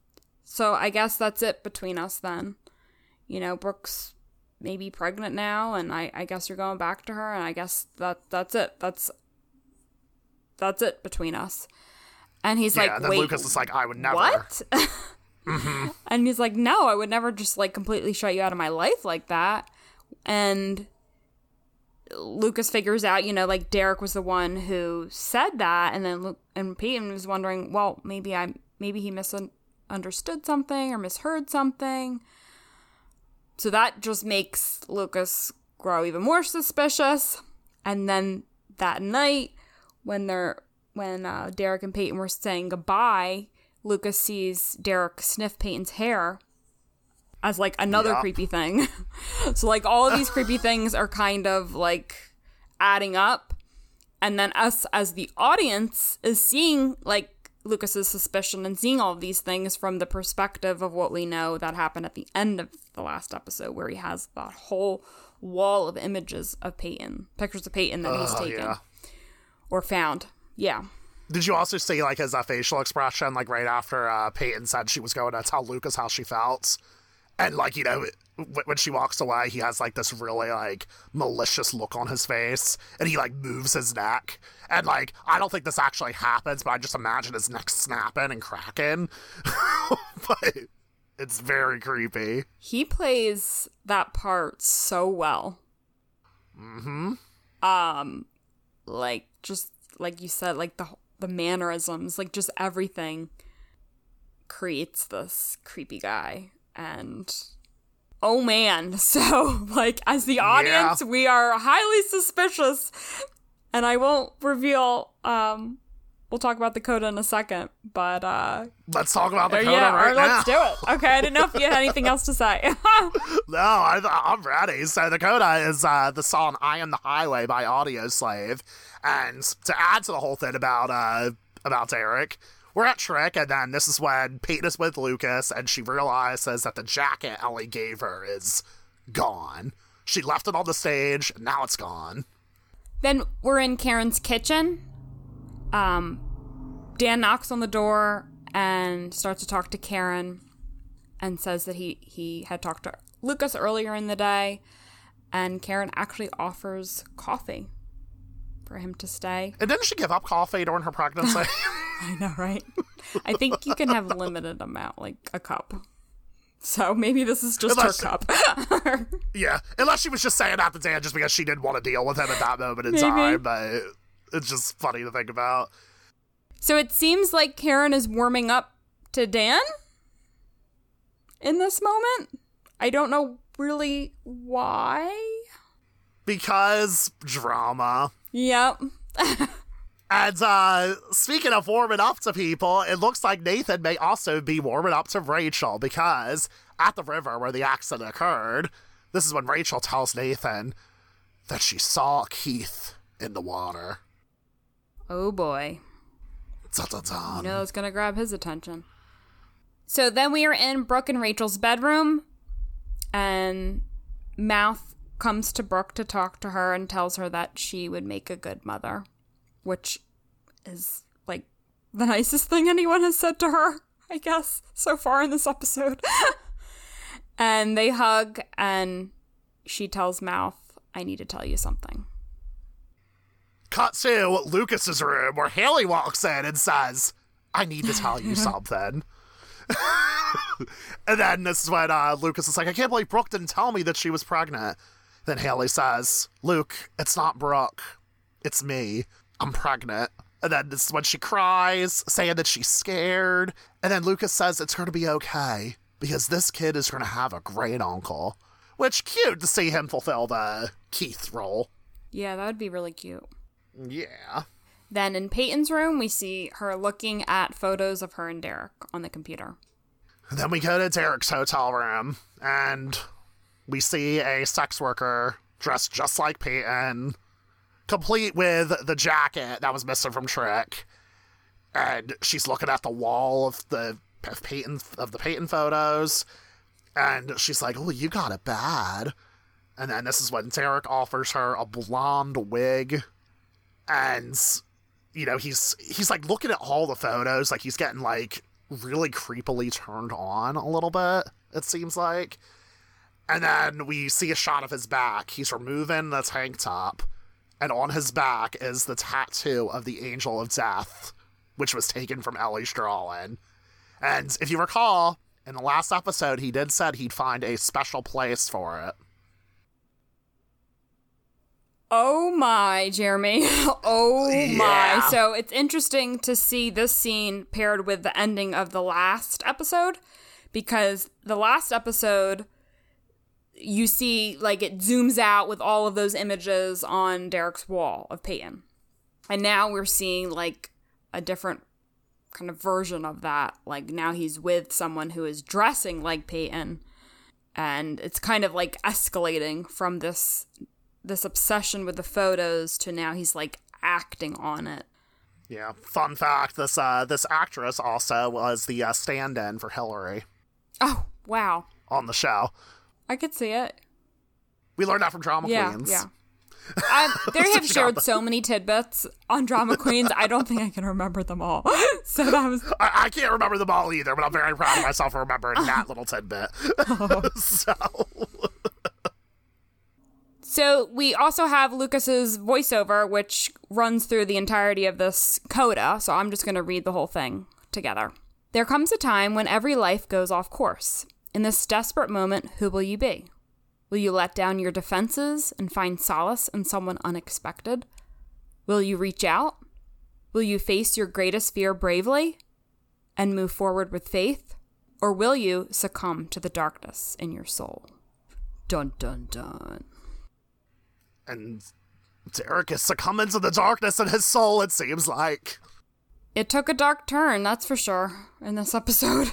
so I guess that's it between us then. You know, Brooke's maybe pregnant now, and I guess you're going back to her, and I guess that's it. That's it between us. And he's like, and then wait, Lucas is like, I would never. What? Mm-hmm. And he's like, no, I would never just, like, completely shut you out of my life like that. And Lucas figures out, you know, like, Derek was the one who said that, and then Peyton was wondering, well, maybe he misunderstood something or misheard something. So that just makes Lucas grow even more suspicious. And then that night, when Derek and Peyton were saying goodbye, Lucas sees Derek sniff Peyton's hair as, like, another creepy thing. So, like, all of these creepy things are kind of, like, adding up. And then us as the audience is seeing, like, Lucas's suspicion and seeing all of these things from the perspective of what we know that happened at the end of the last episode, where he has that whole wall of images of Peyton, pictures of Peyton that he's taken or found. Yeah. Did you also see like his facial expression, like right after Peyton said she was going to tell Lucas how she felt, and like, you know, when she walks away, he has like this really like malicious look on his face, and he like moves his neck, and like, I don't think this actually happens, but I just imagine his neck snapping and cracking. But it's very creepy. He plays that part so well. Mm-hmm. Like, just like you said, like the mannerisms, like just everything creates this creepy guy. And oh man, so like as the audience, we are highly suspicious, and I won't reveal, we'll talk about the coda in a second, but let's talk about the coda right now. Let's do it. Okay, I didn't know if you had anything else to say. No, I'm ready. So the coda is the song I Am the Highway by Audio Slave, and to add to the whole thing about Derek, we're at Trick, and then this is when Peyton is with Lucas, and she realizes that the jacket Ellie gave her is gone. She left it on the stage, and now it's gone. Then we're in Karen's kitchen. Dan knocks on the door and starts to talk to Karen, and says that he had talked to Lucas earlier in the day, and Karen actually offers coffee for him to stay. And didn't she give up coffee during her pregnancy? I know, right? I think you can have a limited amount, like a cup. So maybe this is just her cup. Yeah, unless she was just saying that to Dan just because she didn't want to deal with him at that moment in time, but it's just funny to think about. So it seems like Karen is warming up to Dan in this moment. I don't know really why. Because drama. Yep. And speaking of warming up to people, it looks like Nathan may also be warming up to Rachel, because at the river where the accident occurred, this is when Rachel tells Nathan that she saw Keith in the water. Oh boy. Dun-dun-dun. You know it's going to grab his attention. So then we are in Brooke and Rachel's bedroom, and Mouth comes to Brooke to talk to her and tells her that she would make a good mother. Which is, like, the nicest thing anyone has said to her, I guess, so far in this episode. And they hug, and she tells Mouth, I need to tell you something. Cut to Lucas's room, where Haley walks in and says, I need to tell you something. And then this is when Lucas is like, I can't believe Brooke didn't tell me that she was pregnant. Then Haley says, Luke, it's not Brooke. It's me. I'm pregnant. And then this is when she cries, saying that she's scared. And then Lucas says it's going to be okay, because this kid is going to have a great uncle. Which, cute to see him fulfill the Keith role. Yeah, that would be really cute. Yeah. Then in Peyton's room, we see her looking at photos of her and Derek on the computer. And then we go to Derek's hotel room, and we see a sex worker dressed just like Peyton, complete with the jacket that was missing from Trick, and she's looking at the wall of the Peyton photos, and she's like, "Oh, you got it bad." And then this is when Derek offers her a blonde wig, and you know he's like looking at all the photos, like he's getting like really creepily turned on a little bit, it seems like. And then we see a shot of his back. He's removing the tank top. And on his back is the tattoo of the Angel of Death, which was taken from Ellie's drawing. And if you recall, in the last episode, he did said he'd find a special place for it. Oh my, Jeremy. Oh yeah. My. So it's interesting to see this scene paired with the ending of the last episode, because the last episode, you see, like, it zooms out with all of those images on Derek's wall of Peyton. And now we're seeing, like, a different kind of version of that. Like, now he's with someone who is dressing like Peyton. And it's kind of, like, escalating from this obsession with the photos to now he's, like, acting on it. Yeah. Fun fact, this actress also was the stand-in for Hillary. Oh, wow. On the show. I could see it. We learned that from Drama Queens. Yeah. They have shared so many tidbits on Drama Queens, I don't think I can remember them all. So that was... I can't remember them all either, but I'm very proud of myself for remembering that little tidbit. Oh. So we also have Lucas's voiceover, which runs through the entirety of this coda, so I'm just going to read the whole thing together. There comes a time when every life goes off course. In this desperate moment, who will you be? Will you let down your defenses and find solace in someone unexpected? Will you reach out? Will you face your greatest fear bravely and move forward with faith? Or will you succumb to the darkness in your soul? Dun, dun, dun. And Derek is succumbing to the darkness in his soul, it seems like. It took a dark turn, that's for sure, in this episode.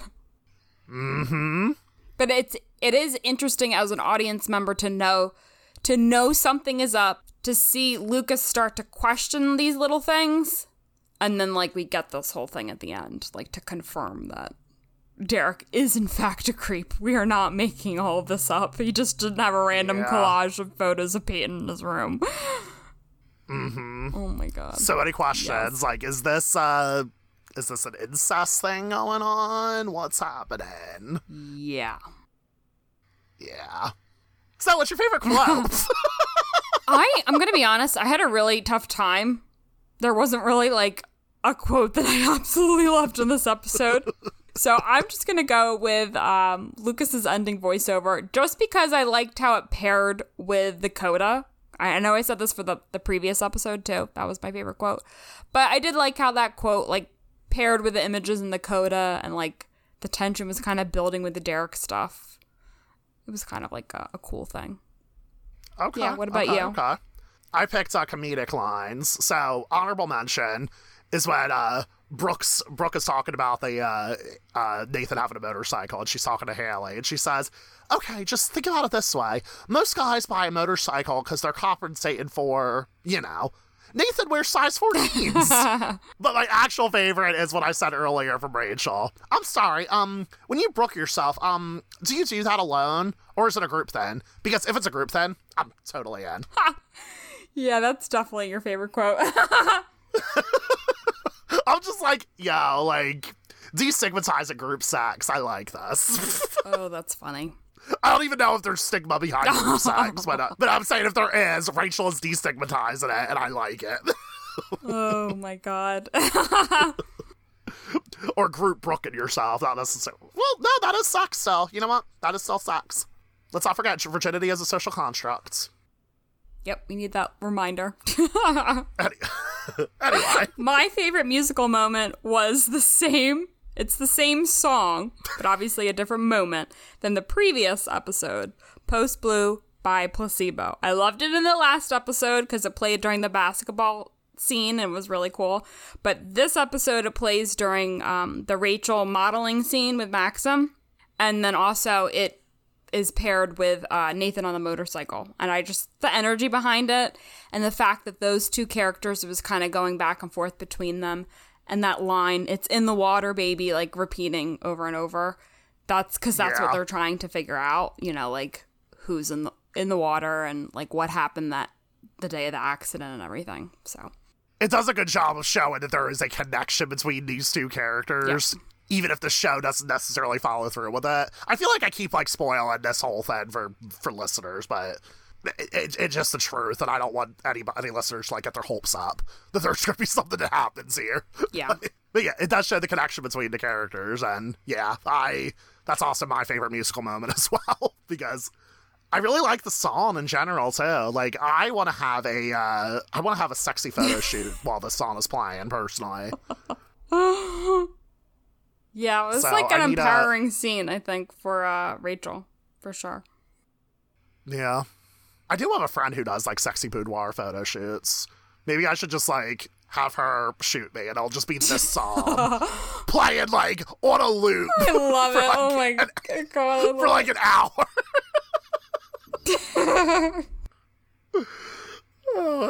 Mm-hmm. But it is interesting as an audience member to know something is up, to see Lucas start to question these little things, and then like we get this whole thing at the end, like to confirm that Derek is in fact a creep. We are not making all of this up. He just didn't have a random collage of photos of Peyton in his room. Mm-hmm. Oh my god. So many questions. Yes. Like, is this an incest thing going on? What's happening? Yeah. Yeah. So what's your favorite quote? I'm going to be honest. I had a really tough time. There wasn't really like a quote that I absolutely loved in this episode. So I'm just going to go with Lucas's ending voiceover just because I liked how it paired with the coda. I know I said this for the previous episode too. That was my favorite quote. But I did like how that quote like paired with the images in the coda, and like the tension was kind of building with the Derek stuff. It was kind of like a cool thing. Okay. Yeah, what about you? Okay. I picked comedic lines. So honorable mention is when Brooke is talking about the Nathan having a motorcycle, and she's talking to Haley, and she says, okay, just think about it this way. Most guys buy a motorcycle because they're compensated for, Nathan wears size 14s. But my actual favorite is what I said earlier from Rachel. I'm sorry, when you Brooke yourself, do you do that alone, or is it a group thing? Because if it's a group thing, I'm totally in. Yeah, that's definitely your favorite quote. I'm just like, yo, like, destigmatizing group sex. I like this. Oh, that's funny. I don't even know if there's stigma behind group sex, but I'm saying if there is, Rachel is destigmatizing it, and I like it. Oh my god. Or group Brooking yourself, not necessarily. Well, no, that is sex, so you know what? That is still sex. Let's not forget virginity is a social construct. Yep, we need that reminder. Anyway. My favorite musical moment was the same. It's the same song, but obviously a different moment than the previous episode, Post Blue by Placebo. I loved it in the last episode because it played during the basketball scene and was really cool. But this episode, it plays during the Rachel modeling scene with Maxim. And then also it is paired with Nathan on the motorcycle. And I just, the energy behind it and the fact that those two characters, it was kind of going back and forth between them. And that line, it's in the water, baby, like repeating over and over. That's because that's what they're trying to figure out, like who's in the water and like what happened the day of the accident and everything. So it does a good job of showing that there is a connection between these two characters. Yep. Even if the show doesn't necessarily follow through with it. I feel like I keep, like, spoiling this whole thing for listeners, but it's just the truth, and I don't want any listeners to, like, get their hopes up that there's going to be something that happens here. Yeah. But, yeah, it does show the connection between the characters, and, yeah, that's also my favorite musical moment as well, because I really like the song in general, too. Like, I want to have a sexy photo shoot while the song is playing, personally. Yeah, it was like an empowering scene, I think, for Rachel, for sure. Yeah. I do have a friend who does, like, sexy boudoir photo shoots. Maybe I should just, like, have her shoot me, and I'll just be this song playing, like, on a loop. I love it. Oh, my God. For, like, an hour.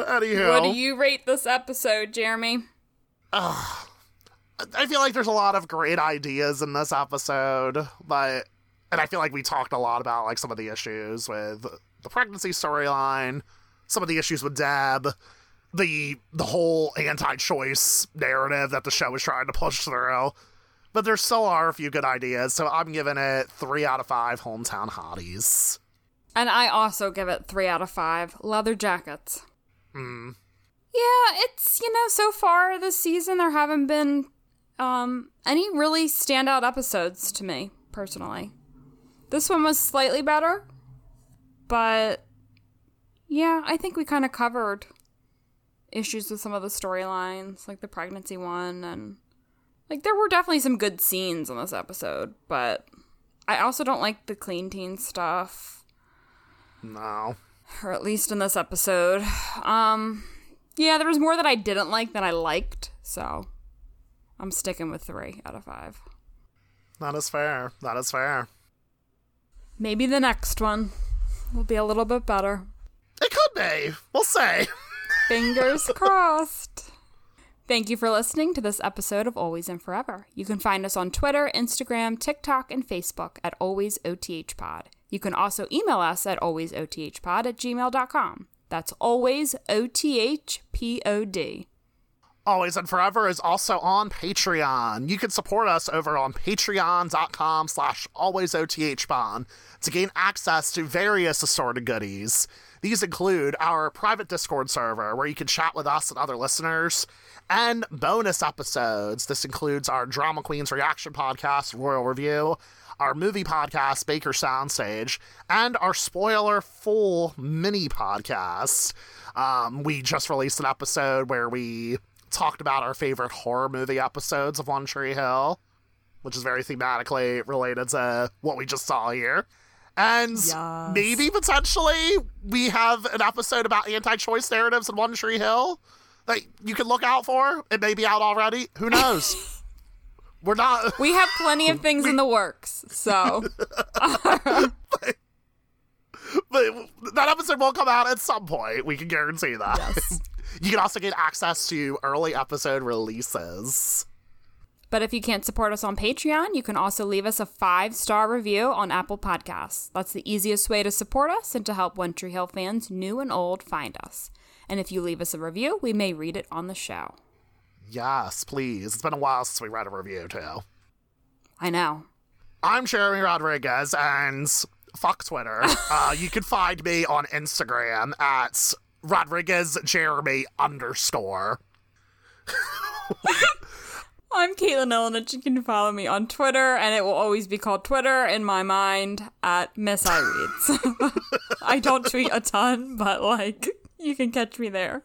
Anywho. What do you rate this episode, Jeremy? I feel like there's a lot of great ideas in this episode, but, and I feel like we talked a lot about, like, some of the issues with the pregnancy storyline, some of the issues with Deb, the whole anti-choice narrative that the show is trying to push through. But there still are a few good ideas, so I'm giving it 3 out of 5 hometown hotties. And I also give it 3 out of 5 leather jackets. Mm. Yeah, it's, you know, so far this season there haven't been any really standout episodes to me, personally. This one was slightly better, but yeah, I think we kind of covered issues with some of the storylines, like the pregnancy one, and like there were definitely some good scenes in this episode, but I also don't like the clean teen stuff. No. Or at least in this episode. Yeah, there was more that I didn't like than I liked, so I'm sticking with 3 out of 5. That is fair. That is fair. Maybe the next one will be a little bit better. It could be. We'll see. Fingers crossed. Thank you for listening to this episode of Always and Forever. You can find us on Twitter, Instagram, TikTok, and Facebook at AlwaysOTHPod. You can also email us at alwaysothpod@gmail.com. That's always OTHPOD. Always and Forever is also on Patreon. You can support us over on patreon.com/alwaysothpod to gain access to various assorted goodies. These include our private Discord server, where you can chat with us and other listeners, and bonus episodes. This includes our Drama Queens reaction podcast, Royal Review, our movie podcast, Baker Soundstage, and our spoiler-full mini-podcast. We just released an episode where we talked about our favorite horror movie episodes of One Tree Hill, which is very thematically related to what we just saw here. And yes, maybe potentially we have an episode about anti-choice narratives in One Tree Hill that you can look out for. It may be out already. Who knows? We're not. We have plenty of things in the works, so. But that episode will come out at some point. We can guarantee that. Yes. You can also get access to early episode releases. But if you can't support us on Patreon, you can also leave us a 5-star review on Apple Podcasts. That's the easiest way to support us and to help One Tree Hill fans, new and old, find us. And if you leave us a review, we may read it on the show. Yes, please. It's been a while since we read a review, too. I know. I'm Jeremy Rodriguez, and fuck Twitter. You can find me on Instagram at RodriguezJeremy_. I'm Caitlin Ellen, and you can follow me on Twitter, and it will always be called Twitter in my mind at Miss I Reads. I don't tweet a ton, but like you can catch me there.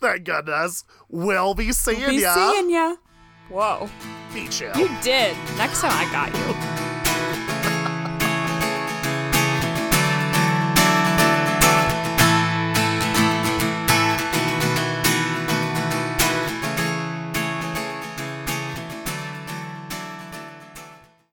Thank goodness. We'll be seeing ya. Whoa. Beat you. You did. Next time I got you.